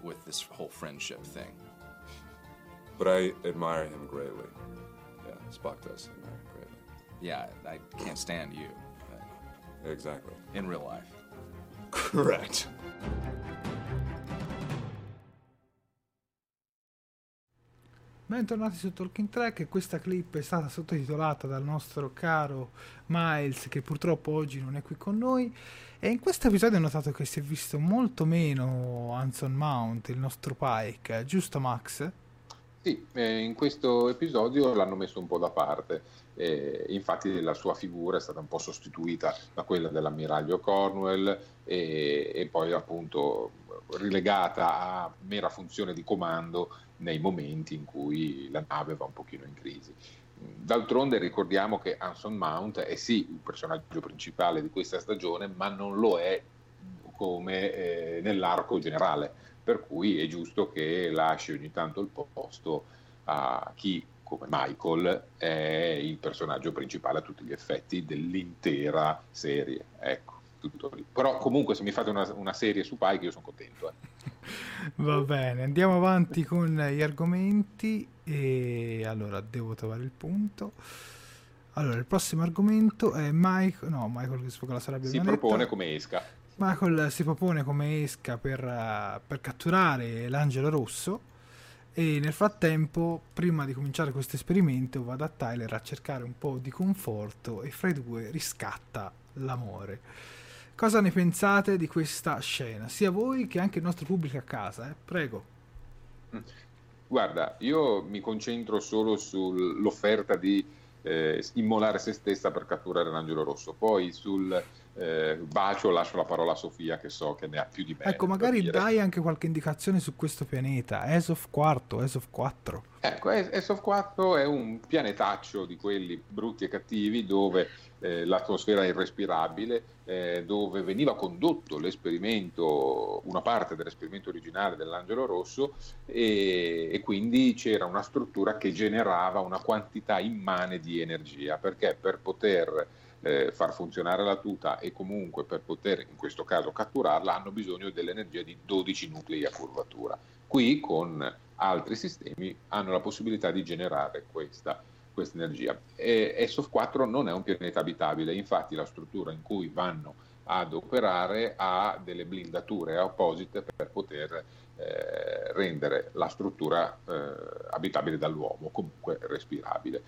with this whole friendship thing. But I admire him greatly. Yeah, Spock does admire him greatly. Yeah, I can't stand you. Exactly. In real life. Correct. Bentornati su Talking Trek, e questa clip è stata sottotitolata dal nostro caro Miles, che purtroppo oggi non è qui con noi, e in questo episodio ho notato che si è visto molto meno Anson Mount, il nostro Pike, giusto Max? Sì, in questo episodio l'hanno messo un po' da parte, infatti la sua figura è stata un po' sostituita da quella dell'ammiraglio Cornwell e poi appunto rilegata a mera funzione di comando nei momenti in cui la nave va un pochino in crisi. D'altronde ricordiamo che Anson Mount è sì il personaggio principale di questa stagione, ma non lo è come nell'arco generale, per cui è giusto che lasci ogni tanto il posto a chi, come Michael, è il personaggio principale a tutti gli effetti dell'intera serie, ecco. Tutto lì. Però comunque se mi fate una serie su Pike io sono contento. Va bene, andiamo avanti con gli argomenti. E allora devo trovare il punto. Allora il prossimo argomento è Michael che sfoga la sabbia. Si propone come esca. Michael si propone come esca per catturare l'angelo rosso, e nel frattempo, prima di cominciare questo esperimento, va da Tyler a cercare un po' di conforto e fra i due riscatta l'amore. Cosa ne pensate di questa scena? Sia voi che anche il nostro pubblico a casa, eh? Prego. Guarda, io mi concentro solo sull'offerta di immolare se stessa per catturare l'angelo rosso. Poi sul bacio lascio la parola a Sofia, che so che ne ha più di me. Ecco, magari dai anche qualche indicazione su questo pianeta. Essof IV, Essof 4. Ecco, Essof IV è un pianetaccio di quelli brutti e cattivi dove l'atmosfera è irrespirabile, dove veniva condotto l'esperimento, una parte dell'esperimento originale dell'Angelo Rosso, e quindi c'era una struttura che generava una quantità immane di energia, perché per poter far funzionare la tuta e comunque per poter in questo caso catturarla hanno bisogno dell'energia di 12 nuclei a curvatura. Qui con altri sistemi hanno la possibilità di generare questa energia. Essof 4 non è un pianeta abitabile, infatti la struttura in cui vanno ad operare ha delle blindature apposite per poter rendere la struttura abitabile dall'uomo, comunque respirabile.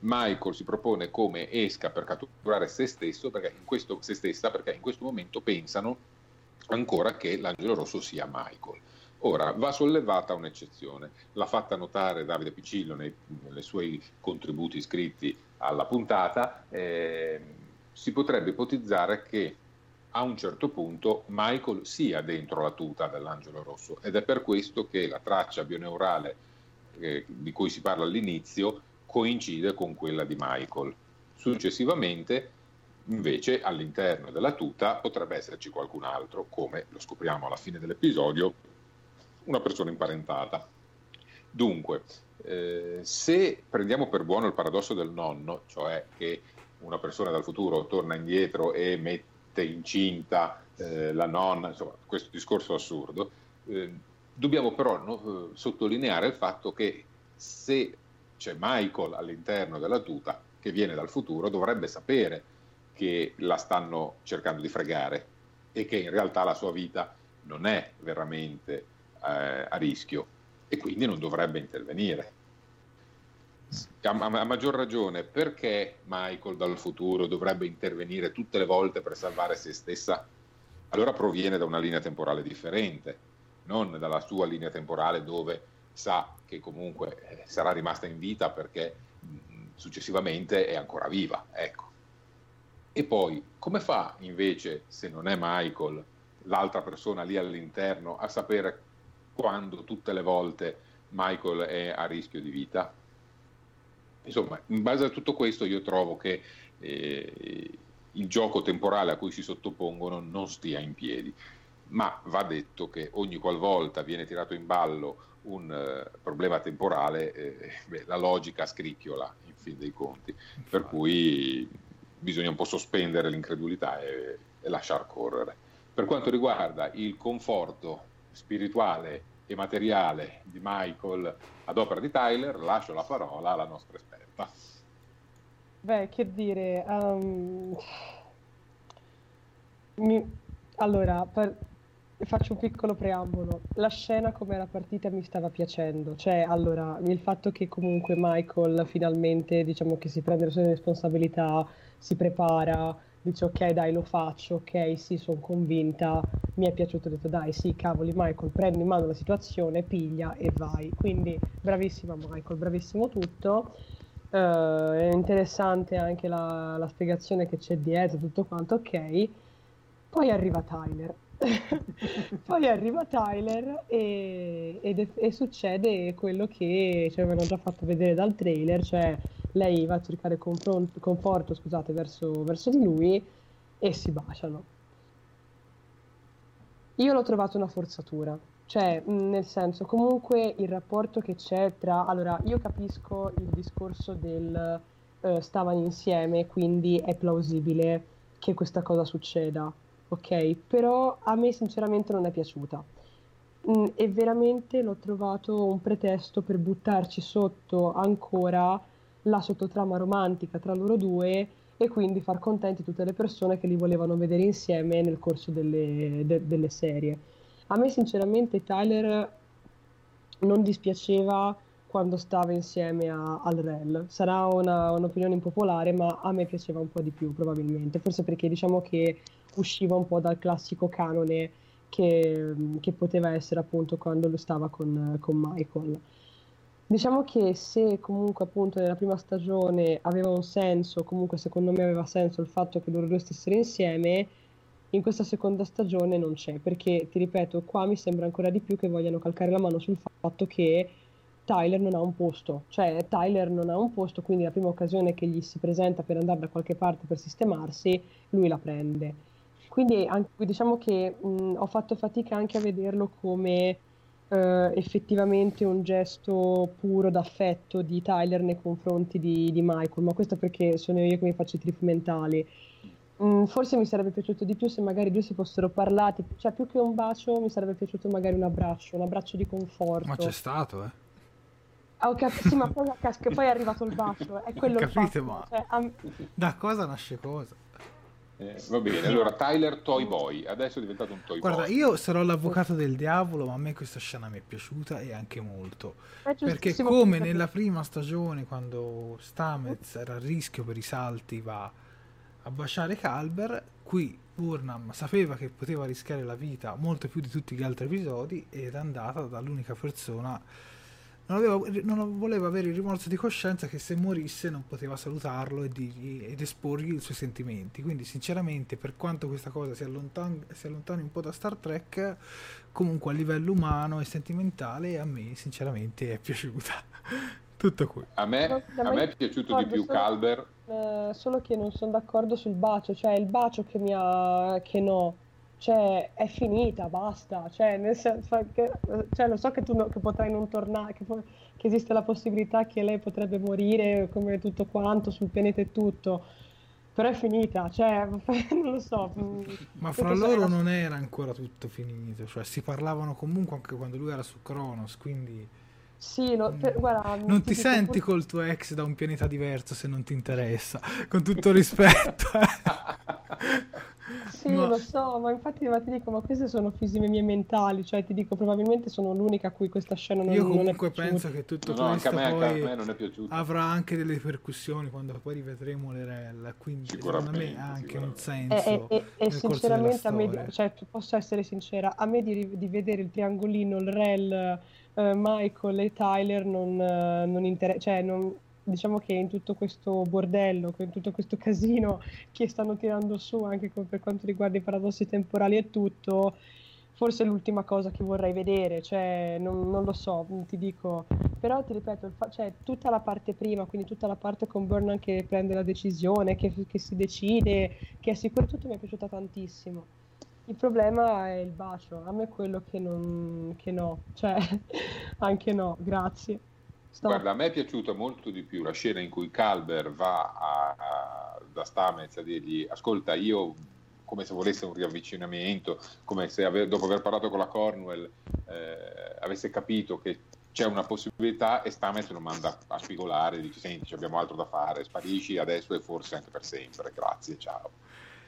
Michael si propone come esca per catturare se stessa perché in questo momento pensano ancora che l'Angelo Rosso sia Michael. Ora, va sollevata un'eccezione, l'ha fatta notare Davide Piccillo nei suoi contributi scritti alla puntata. Si potrebbe ipotizzare che a un certo punto Michael sia dentro la tuta dell'Angelo Rosso, ed è per questo che la traccia bioneurale di cui si parla all'inizio coincide con quella di Michael. Successivamente, invece, all'interno della tuta potrebbe esserci qualcun altro, come lo scopriamo alla fine dell'episodio, una persona imparentata. Dunque, se prendiamo per buono il paradosso del nonno, cioè che una persona dal futuro torna indietro e mette incinta la nonna, insomma, questo discorso assurdo, dobbiamo però sottolineare il fatto che se c'è Michael all'interno della tuta, che viene dal futuro, dovrebbe sapere che la stanno cercando di fregare e che in realtà la sua vita non è veramente a rischio, e quindi non dovrebbe intervenire. A maggior ragione, perché Michael dal futuro dovrebbe intervenire tutte le volte per salvare se stessa? Allora proviene da una linea temporale differente, non dalla sua linea temporale, dove sa che comunque sarà rimasta in vita perché successivamente è ancora viva, ecco. E poi come fa invece, se non è Michael, l'altra persona lì all'interno a sapere quando tutte le volte Michael è a rischio di vita? Insomma, in base a tutto questo io trovo che il gioco temporale a cui si sottopongono non stia in piedi, ma va detto che ogni qualvolta viene tirato in ballo un problema temporale, la logica scricchiola in fin dei conti, per cui bisogna un po' sospendere l'incredulità e lasciar correre. Per quanto riguarda il conforto spirituale e materiale di Michael ad opera di Tyler, lascio la parola alla nostra esperta. Beh, che dire, faccio un piccolo preambolo. La scena come era partita mi stava piacendo, il fatto che comunque Michael finalmente, diciamo, che si prende le sue responsabilità, si prepara, dice ok dai lo faccio, ok sì sono convinta, mi è piaciuto, ho detto dai sì cavoli Michael, prendi in mano la situazione, piglia e vai, quindi bravissima Michael, bravissimo tutto. È interessante anche la spiegazione che c'è dietro, tutto quanto, ok. Poi arriva Tyler e succede quello che ci avevano già fatto vedere dal trailer, lei va a cercare conforto verso di lui e si baciano. Io l'ho trovato una forzatura, nel senso, comunque il rapporto che c'è tra... Allora, io capisco il discorso del stavano insieme, quindi è plausibile che questa cosa succeda, ok? Però a me sinceramente non è piaciuta. E veramente l'ho trovato un pretesto per buttarci sotto ancora la sottotrama romantica tra loro due e quindi far contenti tutte le persone che li volevano vedere insieme nel corso delle serie. A me sinceramente Tyler non dispiaceva quando stava insieme al Rel. Sarà un'opinione impopolare, ma a me piaceva un po' di più probabilmente, forse perché diciamo che usciva un po' dal classico canone che poteva essere appunto quando lo stava con Michael. Diciamo che se comunque appunto nella prima stagione aveva un senso, comunque secondo me aveva senso il fatto che loro due stessero insieme, in questa seconda stagione non c'è, perché ti ripeto, qua mi sembra ancora di più che vogliano calcare la mano sul fatto che Tyler non ha un posto, cioè Tyler non ha un posto, quindi la prima occasione che gli si presenta per andare da qualche parte per sistemarsi, lui la prende. Quindi anche, diciamo che ho fatto fatica anche a vederlo come effettivamente un gesto puro d'affetto di Tyler nei confronti di Michael, ma questo perché sono io che mi faccio i trip mentali. Forse mi sarebbe piaciuto di più se magari due si fossero parlati, cioè più che un bacio mi sarebbe piaciuto magari un abbraccio di conforto. Ma c'è stato, eh? Sì, ma poi è arrivato il bacio, è quello. Capite, il fatto, ma cioè, da cosa nasce cosa? Va bene, allora Tyler Toy Boy adesso è diventato un Toy Boy. Guarda, io sarò l'avvocato del diavolo, ma a me questa scena mi è piaciuta e anche molto, perché come nella prima stagione, quando Stamets era a rischio per i salti, va a baciare Culber, qui Burnham sapeva che poteva rischiare la vita molto più di tutti gli altri episodi ed è andata dall'unica persona. Non voleva avere il rimorso di coscienza che se morisse non poteva salutarlo ed esporgli i suoi sentimenti. Quindi sinceramente, per quanto questa cosa si allontani un po' da Star Trek, comunque a livello umano e sentimentale a me sinceramente è piaciuta. Tutto qui. A me è piaciuto di più Culber. Solo che non sono d'accordo sul bacio, cioè il bacio che mi ha... che no... cioè è finita, basta, cioè, nel senso che, cioè lo so che tu che potrai non tornare, che esiste la possibilità che lei potrebbe morire come tutto quanto sul pianeta e tutto, però è finita, cioè non lo so. Ma fra loro non era ancora tutto finito, cioè si parlavano comunque anche quando lui era su Qo'noS, quindi sì, guarda, non ti senti col tuo ex da un pianeta diverso se non ti interessa, con tutto rispetto. Sì, ma... lo so, ma infatti ti dico, ma queste sono fisime mie mentali, cioè ti dico, probabilmente sono l'unica a cui questa scena non è piaciuta. Io comunque penso che tutto questo anche a me non è piaciuto. Avrà anche delle ripercussioni quando poi rivedremo le rel, quindi secondo me ha anche un senso. E sinceramente a me, cioè, posso essere sincera, a me di vedere il triangolino, il rel, Michael e Tyler non interessa, cioè non... Diciamo che in tutto questo bordello, in tutto questo casino che stanno tirando su anche per quanto riguarda i paradossi temporali e tutto, forse è l'ultima cosa che vorrei vedere, cioè non lo so, ti dico, però ti ripeto, cioè, tutta la parte prima, quindi tutta la parte con Burnham che prende la decisione, che si decide, che è sicuro, tutto mi è piaciuta tantissimo. Il problema è il bacio, a me è quello che no, cioè anche no, grazie. Guarda, a me è piaciuta molto di più la scena in cui Culber va da Stamets a dirgli: ascolta, io, come se volesse un riavvicinamento, come se dopo aver parlato con la Cornwell avesse capito che c'è una possibilità, e Stamets lo manda a spigolare, dice: senti, abbiamo altro da fare, sparisci adesso e forse anche per sempre, grazie, ciao.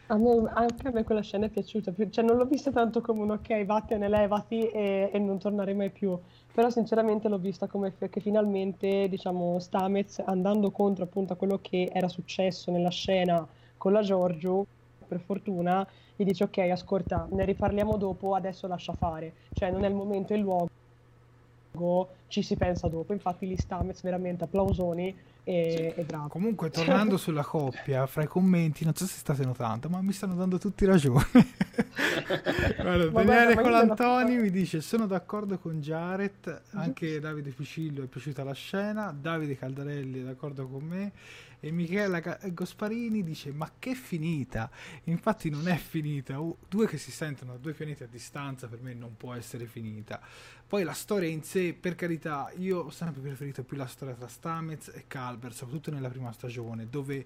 Anche a me quella scena è piaciuta, cioè non l'ho vista tanto come un ok, vattene, levati e non tornare mai più, però sinceramente l'ho vista come che finalmente, diciamo, Stamets, andando contro appunto a quello che era successo nella scena con la Giorgio, per fortuna, gli dice: ok, ascolta, ne riparliamo dopo, adesso lascia fare, cioè non è il momento e il luogo, ci si pensa dopo. Infatti lì Stamets veramente applausoni. Sì. Bravo. Comunque, tornando sulla coppia, fra i commenti, non so se state notando, ma mi stanno dando tutti ragione. Guarda, Daniele Colantoni mi dice: sono d'accordo con Jared. Anche Davide Fucillo è piaciuta la scena, Davide Caldarelli è d'accordo con me e Michela Gosparini dice: ma che finita, infatti non è finita, due che si sentono a due pianeti a distanza, per me non può essere finita. Poi la storia in sé, per carità, io ho sempre preferito più la storia tra Stamets e Culber, soprattutto nella prima stagione, dove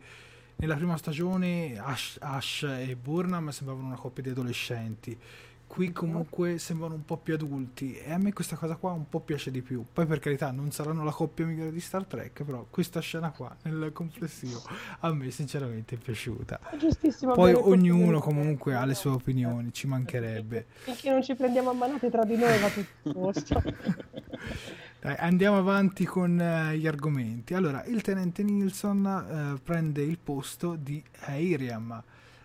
nella prima stagione Ash e Burnham sembravano una coppia di adolescenti, qui comunque sembrano un po' più adulti e a me questa cosa qua un po' piace di più. Poi per carità non saranno la coppia migliore di Star Trek, però questa scena qua nel complessivo a me sinceramente è piaciuta. Giustissimo. Poi ognuno comunque ha le sue opinioni, ci mancherebbe. Perché non ci prendiamo a manate tra di noi, va tutto posto. Dai, andiamo avanti con gli argomenti. Allora, il tenente Nilsson prende il posto di Airiam.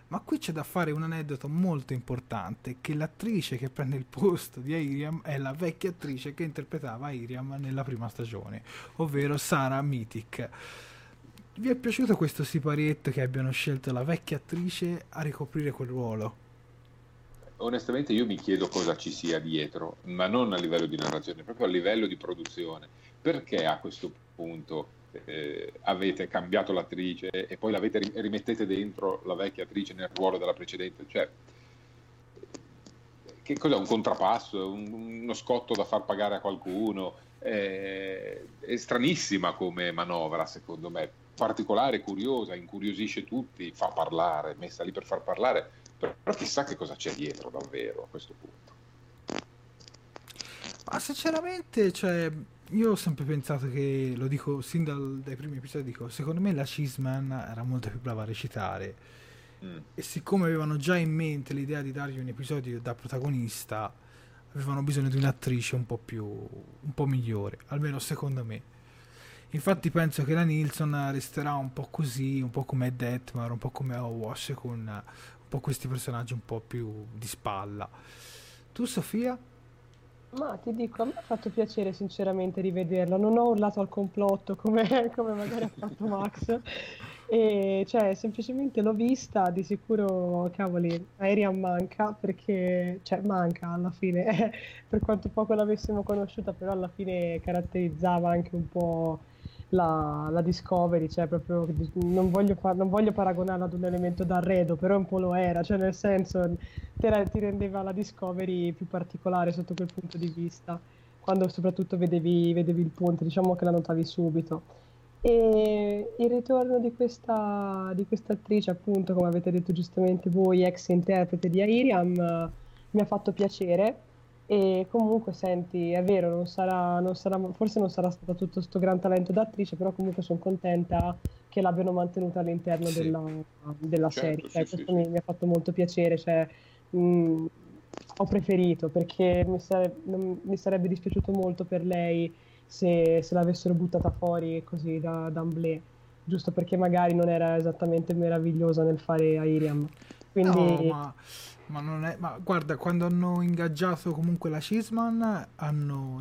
Ma qui c'è da fare un aneddoto molto importante, che l'attrice che prende il posto di Airiam è la vecchia attrice che interpretava Airiam nella prima stagione, ovvero Sarah Mitic. Vi è piaciuto questo siparietto che abbiano scelto la vecchia attrice a ricoprire quel ruolo? onestamente io mi chiedo cosa ci sia dietro, ma non a livello di narrazione, proprio a livello di produzione. Perché a questo punto avete cambiato l'attrice e poi rimettete dentro la vecchia attrice nel ruolo della precedente? Cioè, che cos'è? Un contrappasso? Uno scotto da far pagare a qualcuno? È stranissima come manovra, secondo me, particolare, curiosa, incuriosisce tutti, fa parlare, messa lì per far parlare, però chissà che cosa c'è dietro davvero a questo punto. Ma sinceramente, cioè, io ho sempre pensato che, lo dico sin dai primi episodi, dico, secondo me la Cisman era molto più brava a recitare e siccome avevano già in mente l'idea di dargli un episodio da protagonista, avevano bisogno di un'attrice un po' migliore, almeno secondo me. Infatti penso che la Nilsson resterà un po' così, un po' come Detmar, un po' come Awash, con un po' questi personaggi un po' più di spalla. Tu, Sofia? Ma ti dico, a me ha fatto piacere sinceramente rivederla, non ho urlato al complotto come magari ha fatto Max, e cioè semplicemente l'ho vista, di sicuro, cavoli, Airiam manca, perché cioè manca alla fine, per quanto poco l'avessimo conosciuta, però alla fine caratterizzava anche un po' la Discovery, cioè proprio non voglio paragonarla ad un elemento d'arredo, però un po' lo era, cioè nel senso ti rendeva la Discovery più particolare sotto quel punto di vista, quando soprattutto vedevi il ponte, diciamo che la notavi subito. E il ritorno di questa attrice, appunto, come avete detto giustamente voi, ex interprete di Airiam, mi ha fatto piacere. E comunque, senti, è vero, forse non sarà stato tutto sto gran talento d'attrice, però comunque sono contenta che l'abbiano mantenuta all'interno della serie, cioè, sì, questo sì. Mi ha fatto molto piacere, cioè, ho preferito, perché mi sarebbe dispiaciuto molto per lei se l'avessero buttata fuori così da d'amblè, giusto perché magari non era esattamente meravigliosa nel fare Airiam, quindi no, ma non è, ma guarda, quando hanno ingaggiato comunque la Cisman,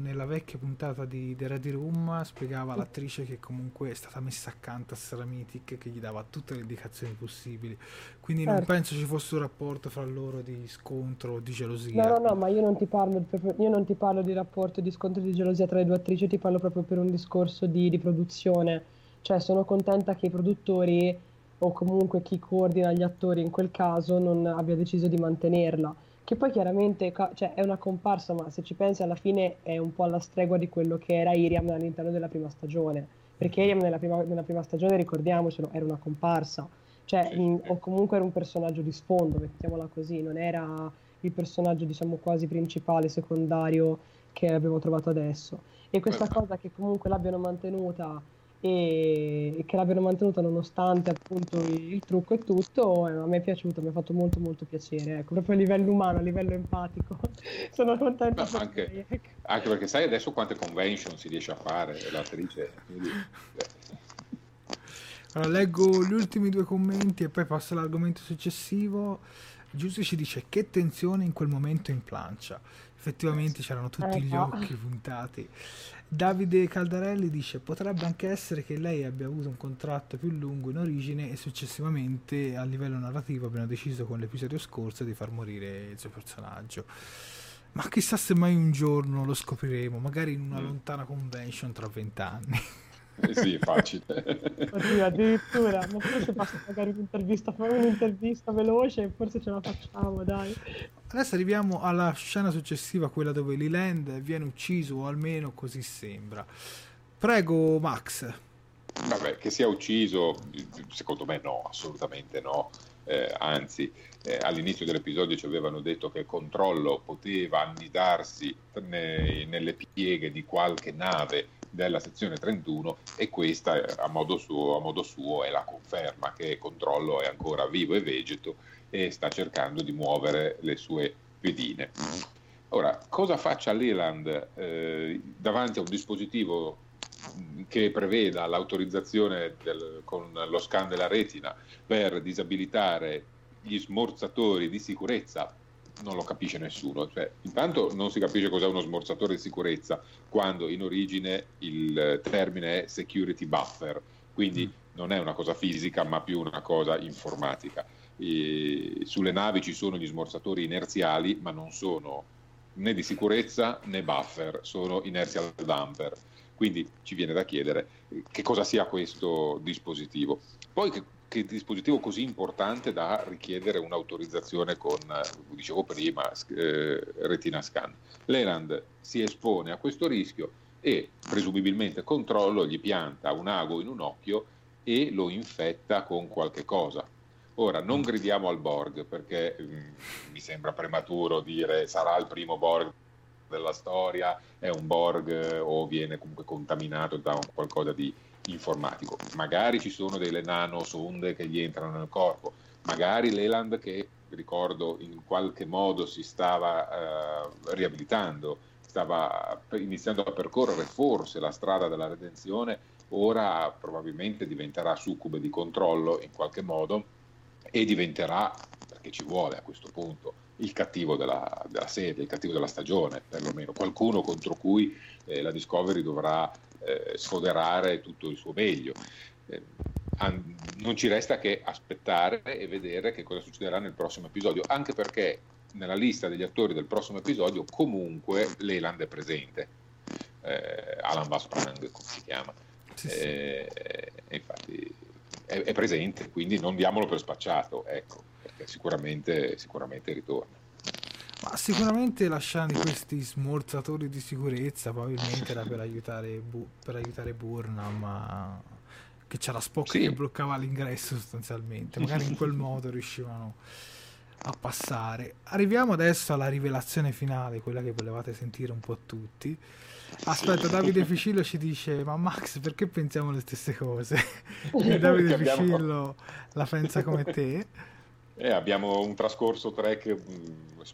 nella vecchia puntata di The Ready Room spiegava l'attrice che comunque è stata messa accanto a Saramitic, che gli dava tutte le indicazioni possibili, quindi non penso ci fosse un rapporto fra loro di scontro o di gelosia. No, ma io non ti parlo di rapporto di scontro e di gelosia tra le due attrici, ti parlo proprio per un discorso di produzione, cioè sono contenta che i produttori o comunque chi coordina gli attori in quel caso non abbia deciso di mantenerla, che poi chiaramente cioè, è una comparsa, ma se ci pensi alla fine è un po' alla stregua di quello che era Airiam all'interno della prima stagione, perché Airiam nella prima stagione, ricordiamocelo, era una comparsa, cioè o comunque era un personaggio di sfondo, mettiamola così, non era il personaggio, diciamo, quasi principale, secondario che abbiamo trovato adesso, e questa cosa che comunque l'abbiano mantenuta e che l'abbiano mantenuta nonostante appunto il trucco e tutto, a me è piaciuto, mi ha fatto molto molto piacere, ecco, proprio a livello umano, a livello empatico sono contenta. Ma anche perché sai adesso quante convention si riesce a fare l'attrice, quindi... Allora, leggo gli ultimi due commenti e poi passo all'argomento successivo. Giuseppe ci dice: che tensione in quel momento in plancia, effettivamente c'erano tutti gli occhi puntati. Davide Caldarelli dice: potrebbe anche essere che lei abbia avuto un contratto più lungo in origine e successivamente a livello narrativo abbiano deciso con l'episodio scorso di far morire il suo personaggio, ma chissà se mai un giorno lo scopriremo, magari in una lontana convention tra 20 anni. Sì, facile. Oddio, addirittura, ma forse basta magari un'intervista veloce, forse ce la facciamo, dai. Adesso arriviamo alla scena successiva, quella dove Leland viene ucciso, o almeno così sembra. Prego, Max. Vabbè, che sia ucciso, secondo me no, assolutamente no. Anzi, all'inizio dell'episodio ci avevano detto che il controllo poteva annidarsi nelle pieghe di qualche nave della sezione 31, e questa a modo suo è la conferma che il controllo è ancora vivo e vegeto e sta cercando di muovere le sue pedine. Ora, cosa faccia Leland davanti a un dispositivo che preveda l'autorizzazione con lo scan della retina per disabilitare gli smorzatori di sicurezza? Non lo capisce nessuno, cioè, intanto non si capisce cos'è uno smorzatore di sicurezza, quando in origine il termine è security buffer, quindi non è una cosa fisica ma più una cosa informatica. sulle navi ci sono gli smorzatori inerziali, ma non sono né di sicurezza né buffer, sono inertial damper. Quindi ci viene da chiedere che cosa sia questo dispositivo. Poi che dispositivo così importante da richiedere un'autorizzazione con, come dicevo prima, retina scan. Leland si espone a questo rischio e presumibilmente controllo gli pianta un ago in un occhio e lo infetta con qualche cosa. Ora, non gridiamo al Borg, perché mi sembra prematuro dire sarà il primo Borg della storia, è un Borg o viene comunque contaminato da un qualcosa di informatico. Magari ci sono delle nanosonde che gli entrano nel corpo, magari Leland, che ricordo in qualche modo si stava riabilitando, stava iniziando a percorrere forse la strada della redenzione, ora probabilmente diventerà succube di controllo in qualche modo e diventerà, perché ci vuole a questo punto, il cattivo della serie, il cattivo della stagione, perlomeno qualcuno contro cui la Discovery dovrà sfoderare tutto il suo meglio. Non ci resta che aspettare e vedere che cosa succederà nel prossimo episodio, anche perché nella lista degli attori del prossimo episodio comunque Leland è presente, Alan Vasprang come si chiama, infatti è presente, quindi non diamolo per spacciato, ecco, perché sicuramente ritorna. Ma sicuramente lasciano questi smorzatori di sicurezza, probabilmente era per aiutare Burnham, ma che c'era Spock che bloccava l'ingresso sostanzialmente, magari in quel modo riuscivano a passare. Arriviamo adesso alla rivelazione finale, quella che volevate sentire un po' tutti. Aspetta, Davide Ficillo ci dice: ma Max, perché pensiamo le stesse cose? Davide Ficillo la pensa come te. Abbiamo un trascorso Trek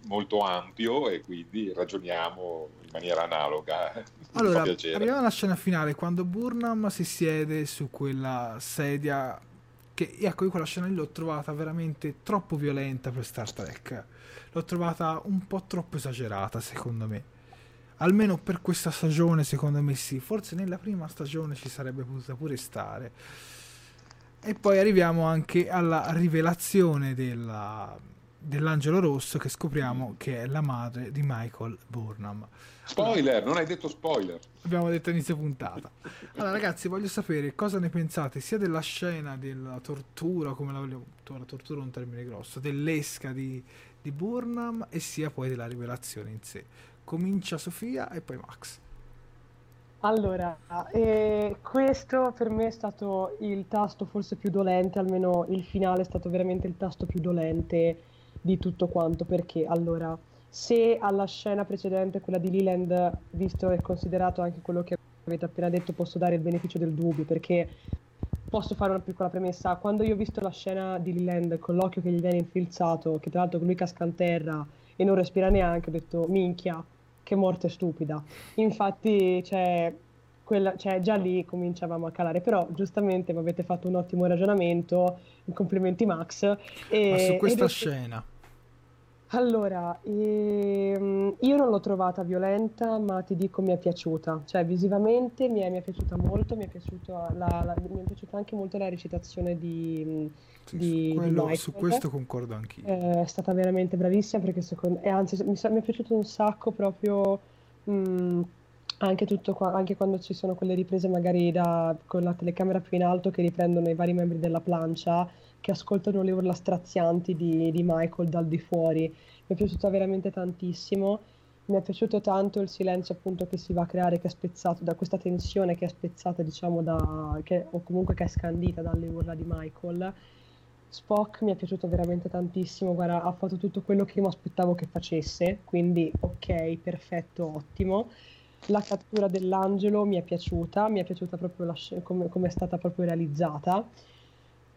molto ampio e quindi ragioniamo in maniera analoga. Allora, arriviamo alla scena finale, quando Burnham si siede su quella sedia, che ecco, io quella scena lì l'ho trovata veramente troppo violenta per Star Trek, l'ho trovata un po' troppo esagerata, secondo me, almeno per questa stagione. Secondo me sì, forse nella prima stagione ci sarebbe potuta pure stare. E poi arriviamo anche alla rivelazione dell'angelo rosso, che scopriamo che è la madre di Michael Burnham. Spoiler, non hai detto spoiler. Abbiamo detto inizio puntata. Allora ragazzi, voglio sapere cosa ne pensate sia della scena della tortura, come la tortura è un termine grosso, dell'esca di Burnham, e sia poi della rivelazione in sé. Comincia Sofia e poi Max. Allora, questo per me è stato il tasto forse più dolente, almeno il finale è stato veramente il tasto più dolente di tutto quanto, perché allora, se alla scena precedente, quella di Leland, visto e considerato anche quello che avete appena detto, posso dare il beneficio del dubbio, perché posso fare una piccola premessa. Quando io ho visto la scena di Leland con l'occhio che gli viene infilzato, che tra l'altro lui casca in terra e non respira neanche, ho detto minchia, che morte stupida. Infatti già lì cominciavamo a calare, però giustamente mi avete fatto un ottimo ragionamento, complimenti Max. Ma su questa scena? Allora, io non l'ho trovata violenta, ma ti dico mi è piaciuta, cioè visivamente mi è piaciuta molto, mi è piaciuta anche molto la recitazione di su questo concordo anch'io. È stata veramente bravissima, perché mi è piaciuto un sacco proprio anche tutto qua, anche quando ci sono quelle riprese magari con la telecamera più in alto che riprendono i vari membri della plancia che ascoltano le urla strazianti di Michael dal di fuori. Mi è piaciuta veramente tantissimo. Mi è piaciuto tanto il silenzio appunto che si va a creare, che è spezzato da questa tensione, che è spezzata diciamo o comunque che è scandita dalle urla di Michael. Spock mi è piaciuto veramente tantissimo, guarda, ha fatto tutto quello che mi aspettavo che facesse, quindi ok, perfetto, ottimo. La cattura dell'angelo mi è piaciuta proprio come è stata proprio realizzata.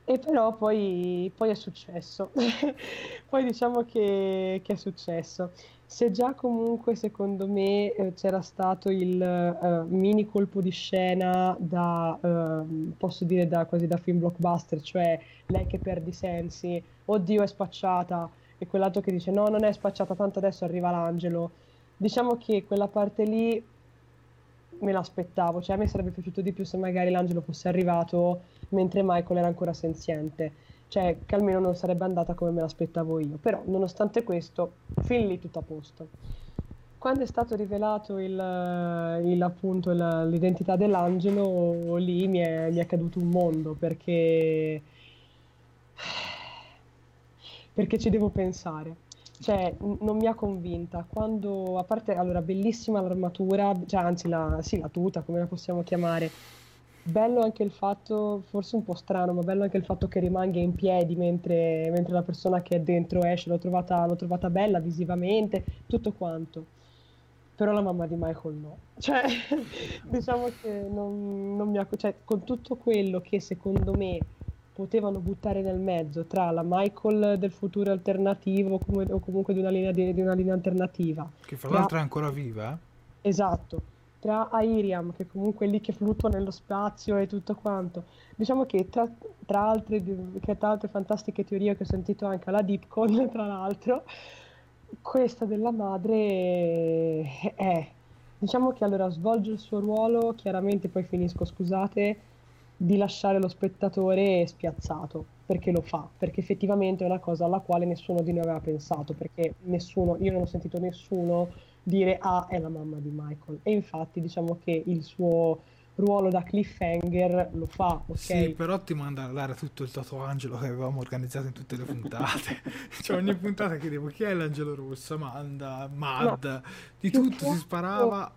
E però poi è successo, poi diciamo che è successo. Se già comunque secondo me c'era stato il mini colpo di scena posso dire quasi da film blockbuster, cioè lei che perde i sensi, oddio è spacciata, e quell'altro che dice no, non è spacciata, tanto adesso arriva l'angelo. Diciamo che quella parte lì me l'aspettavo, cioè a me sarebbe piaciuto di più se magari l'angelo fosse arrivato mentre Michael era ancora senziente. cioè che almeno non sarebbe andata come me l'aspettavo io, però nonostante questo fin lì tutto a posto. Quando è stato rivelato l'identità dell'angelo, lì mi è caduto un mondo, perché ci devo pensare, cioè non mi ha convinta. Quando, a parte, allora, bellissima l'armatura, cioè anzi la tuta, come la possiamo chiamare, bello anche il fatto, forse un po' strano, ma bello anche il fatto che rimanga in piedi mentre la persona che è dentro esce. L'ho trovata bella visivamente, tutto quanto, però la mamma di Michael no, cioè diciamo che non mi ha, cioè, con tutto quello che secondo me potevano buttare nel mezzo tra la Michael del futuro alternativo o comunque di una linea alternativa, che fra l'altro è ancora viva, esatto, tra Airiam, che comunque è lì che fluttua nello spazio e tutto quanto. Diciamo che tra altre fantastiche teorie che ho sentito anche alla Deepcon, tra l'altro, questa della madre è... Diciamo che allora svolge il suo ruolo, chiaramente, poi finisco, scusate, di lasciare lo spettatore spiazzato, perché lo fa, perché effettivamente è una cosa alla quale nessuno di noi aveva pensato, perché io non ho sentito nessuno dire ah, è la mamma di Michael, e infatti diciamo che il suo ruolo da cliffhanger lo fa, ok? Sì, però ti manda all'aria tutto il tatuangelo che avevamo organizzato in tutte le puntate. Cioè ogni puntata chiedevo chi è l'angelo rosso, manda Mad, no, di tutto si sparava.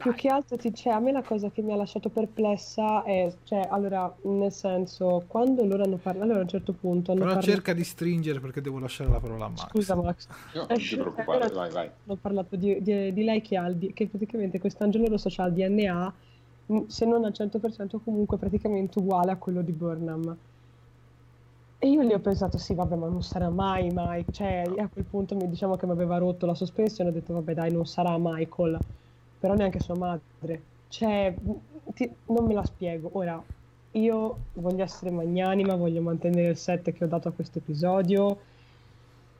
Più che altro, cioè, a me la cosa che mi ha lasciato perplessa è, cioè, allora, nel senso, quando loro hanno parlato, allora a un certo punto... cerca di stringere, perché devo lasciare la parola a Max. Scusa Max. No, non ti preoccupare, allora, vai. Ho parlato di lei che praticamente quest'angelo rosso ha il DNA, se non al 100%, comunque praticamente uguale a quello di Burnham. E io lì ho pensato, sì vabbè, ma non sarà mai, cioè a quel punto diciamo che mi aveva rotto la sospensione, ho detto vabbè dai, non sarà Michael. Però neanche sua madre, cioè non me la spiego. Ora, io voglio essere magnanima, voglio mantenere il set che ho dato a questo episodio,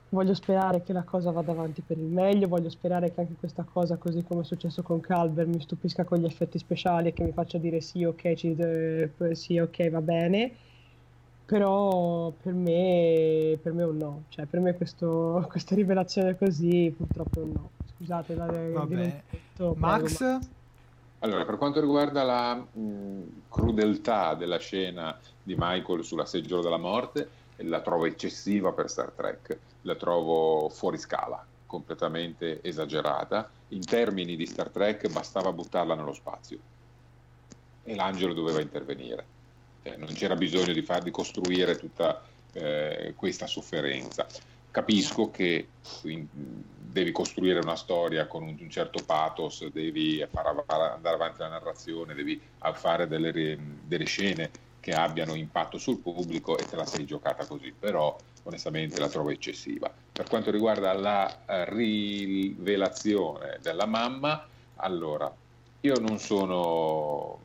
voglio sperare che la cosa vada avanti per il meglio, voglio sperare che anche questa cosa, così come è successo con Calvert, mi stupisca con gli effetti speciali e che mi faccia dire sì, ok, sì, ok, va bene. Però per me è un no, cioè per me questa rivelazione così purtroppo è un no. Scusate, Max? Allora, per quanto riguarda la crudeltà della scena di Michael sulla seggiola della morte, la trovo eccessiva per Star Trek, la trovo fuori scala, completamente esagerata. In termini di Star Trek bastava buttarla nello spazio e l'angelo doveva intervenire. Non c'era bisogno di costruire tutta questa sofferenza. Capisco che devi costruire una storia con un certo pathos, devi andare avanti la narrazione, devi fare delle scene che abbiano impatto sul pubblico, e te la sei giocata così, però onestamente la trovo eccessiva. Per quanto riguarda la rivelazione della mamma, allora io non sono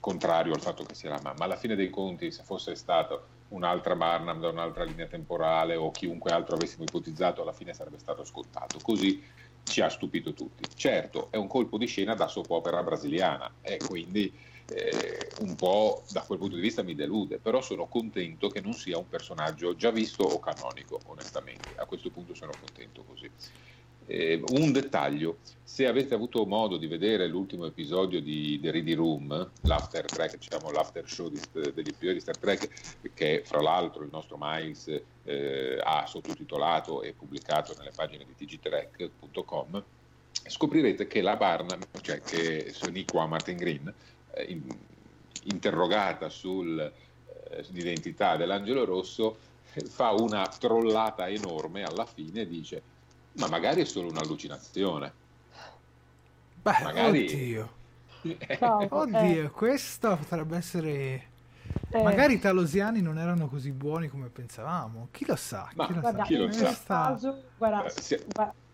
contrario al fatto che sia la mamma. Alla fine dei conti, se fosse stato un'altra Barnum da un'altra linea temporale o chiunque altro avessimo ipotizzato, alla fine sarebbe stato scontato. Così ci ha stupito tutti. Certo, è un colpo di scena da soap opera brasiliana e quindi un po' da quel punto di vista mi delude, però sono contento che non sia un personaggio già visto o canonico, onestamente. A questo punto sono contento così. Un dettaglio: se avete avuto modo di vedere l'ultimo episodio di The Ready Room, l'after track, diciamo l'after show dell'episodio di Star Trek, che fra l'altro il nostro Miles ha sottotitolato e pubblicato nelle pagine di tgtrek.com, scoprirete che la Barnum, cioè che Soniqua Martin Green, interrogata sull'identità dell'angelo rosso, fa una trollata enorme alla fine, dice: ma magari è solo un'allucinazione. Beh, magari... oddio. Oddio, questa potrebbe essere... Magari i Talosiani non erano così buoni come pensavamo. Chi lo sa? Guarda,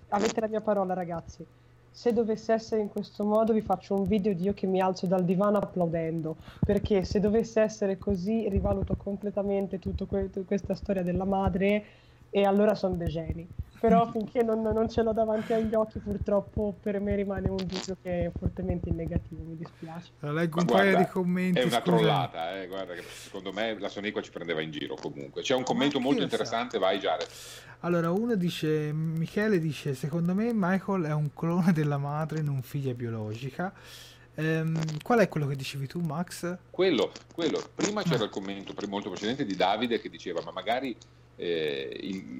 avete la mia parola, ragazzi. Se dovesse essere in questo modo, vi faccio un video di io che mi alzo dal divano applaudendo, perché se dovesse essere così, rivaluto completamente tutta questa storia della madre, e allora sono dei geni. però finché non ce l'ho davanti agli occhi, purtroppo per me rimane un video che è fortemente in negativo, mi dispiace. Leggo un paio di commenti. È una trollata, guarda, che secondo me la Sonequa ci prendeva in giro comunque. C'è un commento molto interessante, vai Jared. Allora, uno dice, Michele dice, secondo me Michael è un clone della madre, non figlia biologica. Qual è quello che dicevi tu, Max? Quello. Prima c'era il commento molto precedente di Davide che diceva, ma magari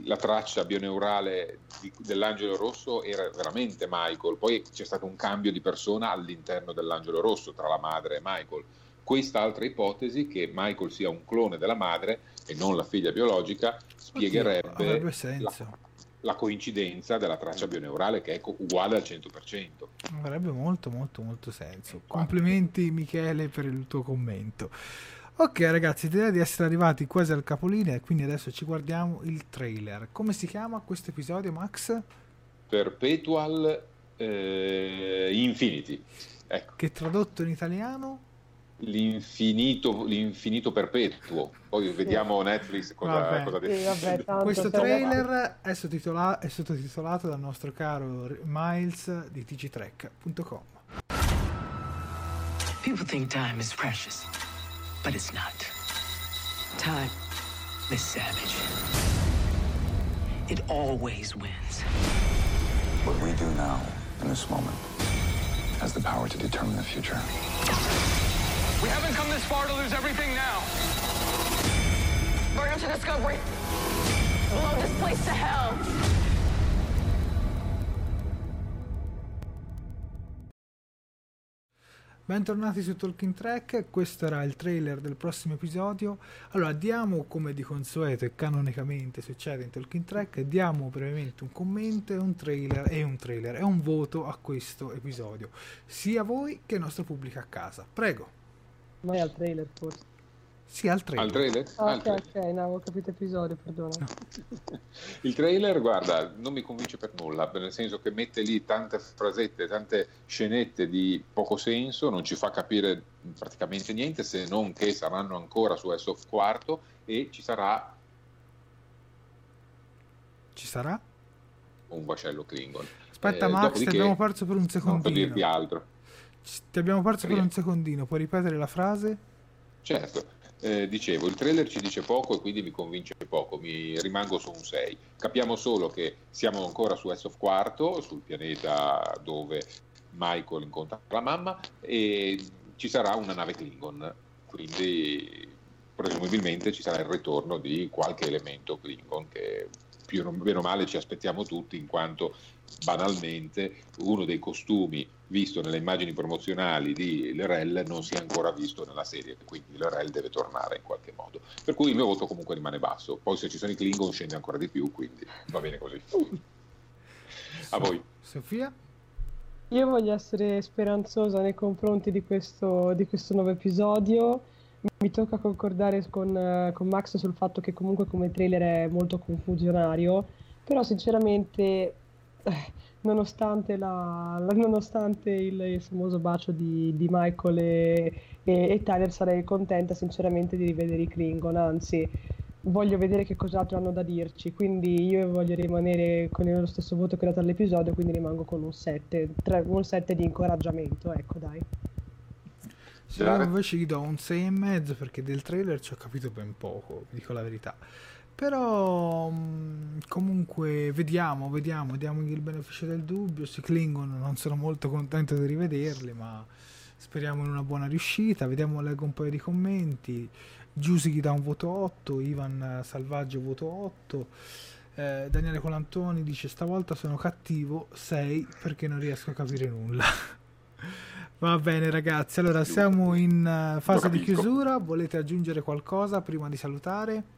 la traccia bioneurale dell'angelo rosso era veramente Michael, poi c'è stato un cambio di persona all'interno dell'angelo rosso tra la madre e Michael. Quest'altra ipotesi, che Michael sia un clone della madre e non la figlia biologica, spiegherebbe avrebbe senso. La coincidenza della traccia bioneurale, che è uguale al 100%. Avrebbe molto molto molto senso. Complimenti Michele per il tuo commento. Ok ragazzi, direi di essere arrivati quasi al capolinea e quindi adesso ci guardiamo il trailer. Come si chiama questo episodio, Max? Perpetual Infinity. Ecco. Che tradotto in italiano? L'infinito perpetuo. Poi vediamo Netflix cosa decide. Questo trailer è sottotitolato dal nostro caro Miles di tgtrek.com. People think time is precious, but it's not. Time is savage. It always wins. What we do now in this moment has the power to determine the future. We haven't come this far to lose everything now. Burn them to Discovery. Blow this place to hell. Bentornati su Talking Trek, questo era il trailer del prossimo episodio. Allora diamo, come di consueto e canonicamente succede in Talking Trek, diamo brevemente un commento e un trailer e un voto a questo episodio, sia voi che il nostro pubblico a casa. Prego. Ma è al trailer forse? Sì, al trailer. Al trailer. No, avevo capito episodio, perdona. No. Il trailer, guarda, non mi convince per nulla, nel senso che mette lì tante frasette, tante scenette di poco senso, non ci fa capire praticamente niente, se non che saranno ancora su Essof IV e ci sarà? Un vascello Klingon. Aspetta Max, dopodiché... abbiamo perso per un secondo. Non per dirti altro. Ti abbiamo perso per un secondino, puoi ripetere la frase? Certo, dicevo, il trailer ci dice poco e quindi mi convince poco, mi rimango su un 6. Capiamo solo che siamo ancora su Essof IV, sul pianeta dove Michael incontra la mamma, e ci sarà una nave Klingon, quindi presumibilmente ci sarà il ritorno di qualche elemento Klingon che... più o meno male ci aspettiamo tutti, in quanto banalmente uno dei costumi visto nelle immagini promozionali di L'Rel non si è ancora visto nella serie, quindi L'Rel deve tornare in qualche modo, per cui il mio voto comunque rimane basso. Poi se ci sono i Klingon scende ancora di più, quindi va bene così. A voi. Sofia? Io voglio essere speranzosa nei confronti di questo nuovo episodio. Mi tocca concordare con Max sul fatto che comunque come trailer è molto confusionario, però sinceramente nonostante il famoso bacio di Michael e Tyler, sarei contenta sinceramente di rivedere i Klingon, anzi voglio vedere che cos'altro hanno da dirci, quindi io voglio rimanere con lo stesso voto che ho dato all'episodio, quindi rimango con un 7, un 7 di incoraggiamento, ecco dai. Se io invece gli do un 6,5 perché del trailer ci ho capito ben poco, vi dico la verità, però comunque vediamo, diamogli il beneficio del dubbio. Sui Klingon non sono molto contento di rivederli, ma speriamo in una buona riuscita. Vediamo, leggo un paio di commenti. Giusy gli dà un voto 8, Ivan Salvaggio voto 8, Daniele Colantoni dice stavolta sono cattivo 6 perché non riesco a capire nulla. Va bene ragazzi, allora siamo in fase di chiusura, volete aggiungere qualcosa prima di salutare?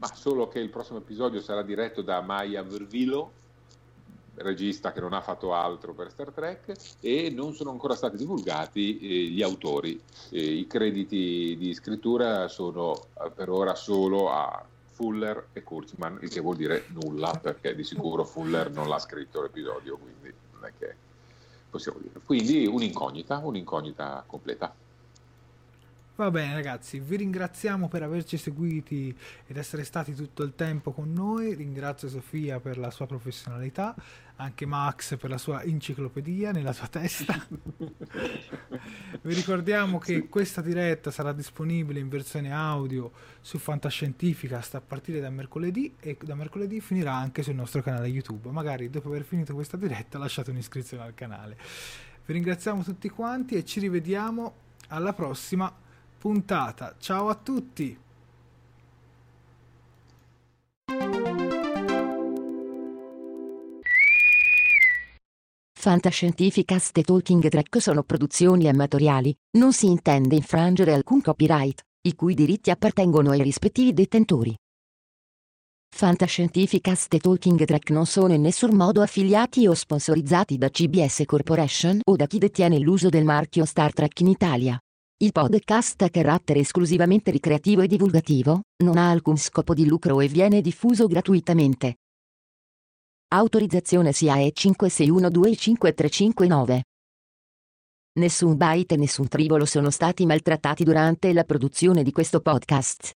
Ma solo che il prossimo episodio sarà diretto da Maja Vrvilo, regista che non ha fatto altro per Star Trek, e non sono ancora stati divulgati gli autori, i crediti di scrittura sono per ora solo a Fuller e Kurtzman, il che vuol dire nulla perché di sicuro Fuller non l'ha scritto l'episodio, quindi non è che... possiamo dire. Quindi un'incognita completa. Va bene ragazzi, vi ringraziamo per averci seguiti ed essere stati tutto il tempo con noi. Ringrazio Sofia per la sua professionalità, anche Max per la sua enciclopedia nella sua testa. Vi ricordiamo che questa diretta sarà disponibile in versione audio su Fantascientificast a partire da mercoledì, e da mercoledì finirà anche sul nostro canale YouTube. Magari dopo aver finito questa diretta lasciate un'iscrizione al canale. Vi ringraziamo tutti quanti e ci rivediamo alla prossima puntata. Ciao a tutti! Fantascientificast e Talking Trek sono produzioni amatoriali, non si intende infrangere alcun copyright, i cui diritti appartengono ai rispettivi detentori. Fantascientificast e Talking Trek non sono in nessun modo affiliati o sponsorizzati da CBS Corporation o da chi detiene l'uso del marchio Star Trek in Italia. Il podcast ha carattere esclusivamente ricreativo e divulgativo, non ha alcun scopo di lucro e viene diffuso gratuitamente. Autorizzazione SIAE 56125359. Nessun byte e nessun tribolo sono stati maltrattati durante la produzione di questo podcast.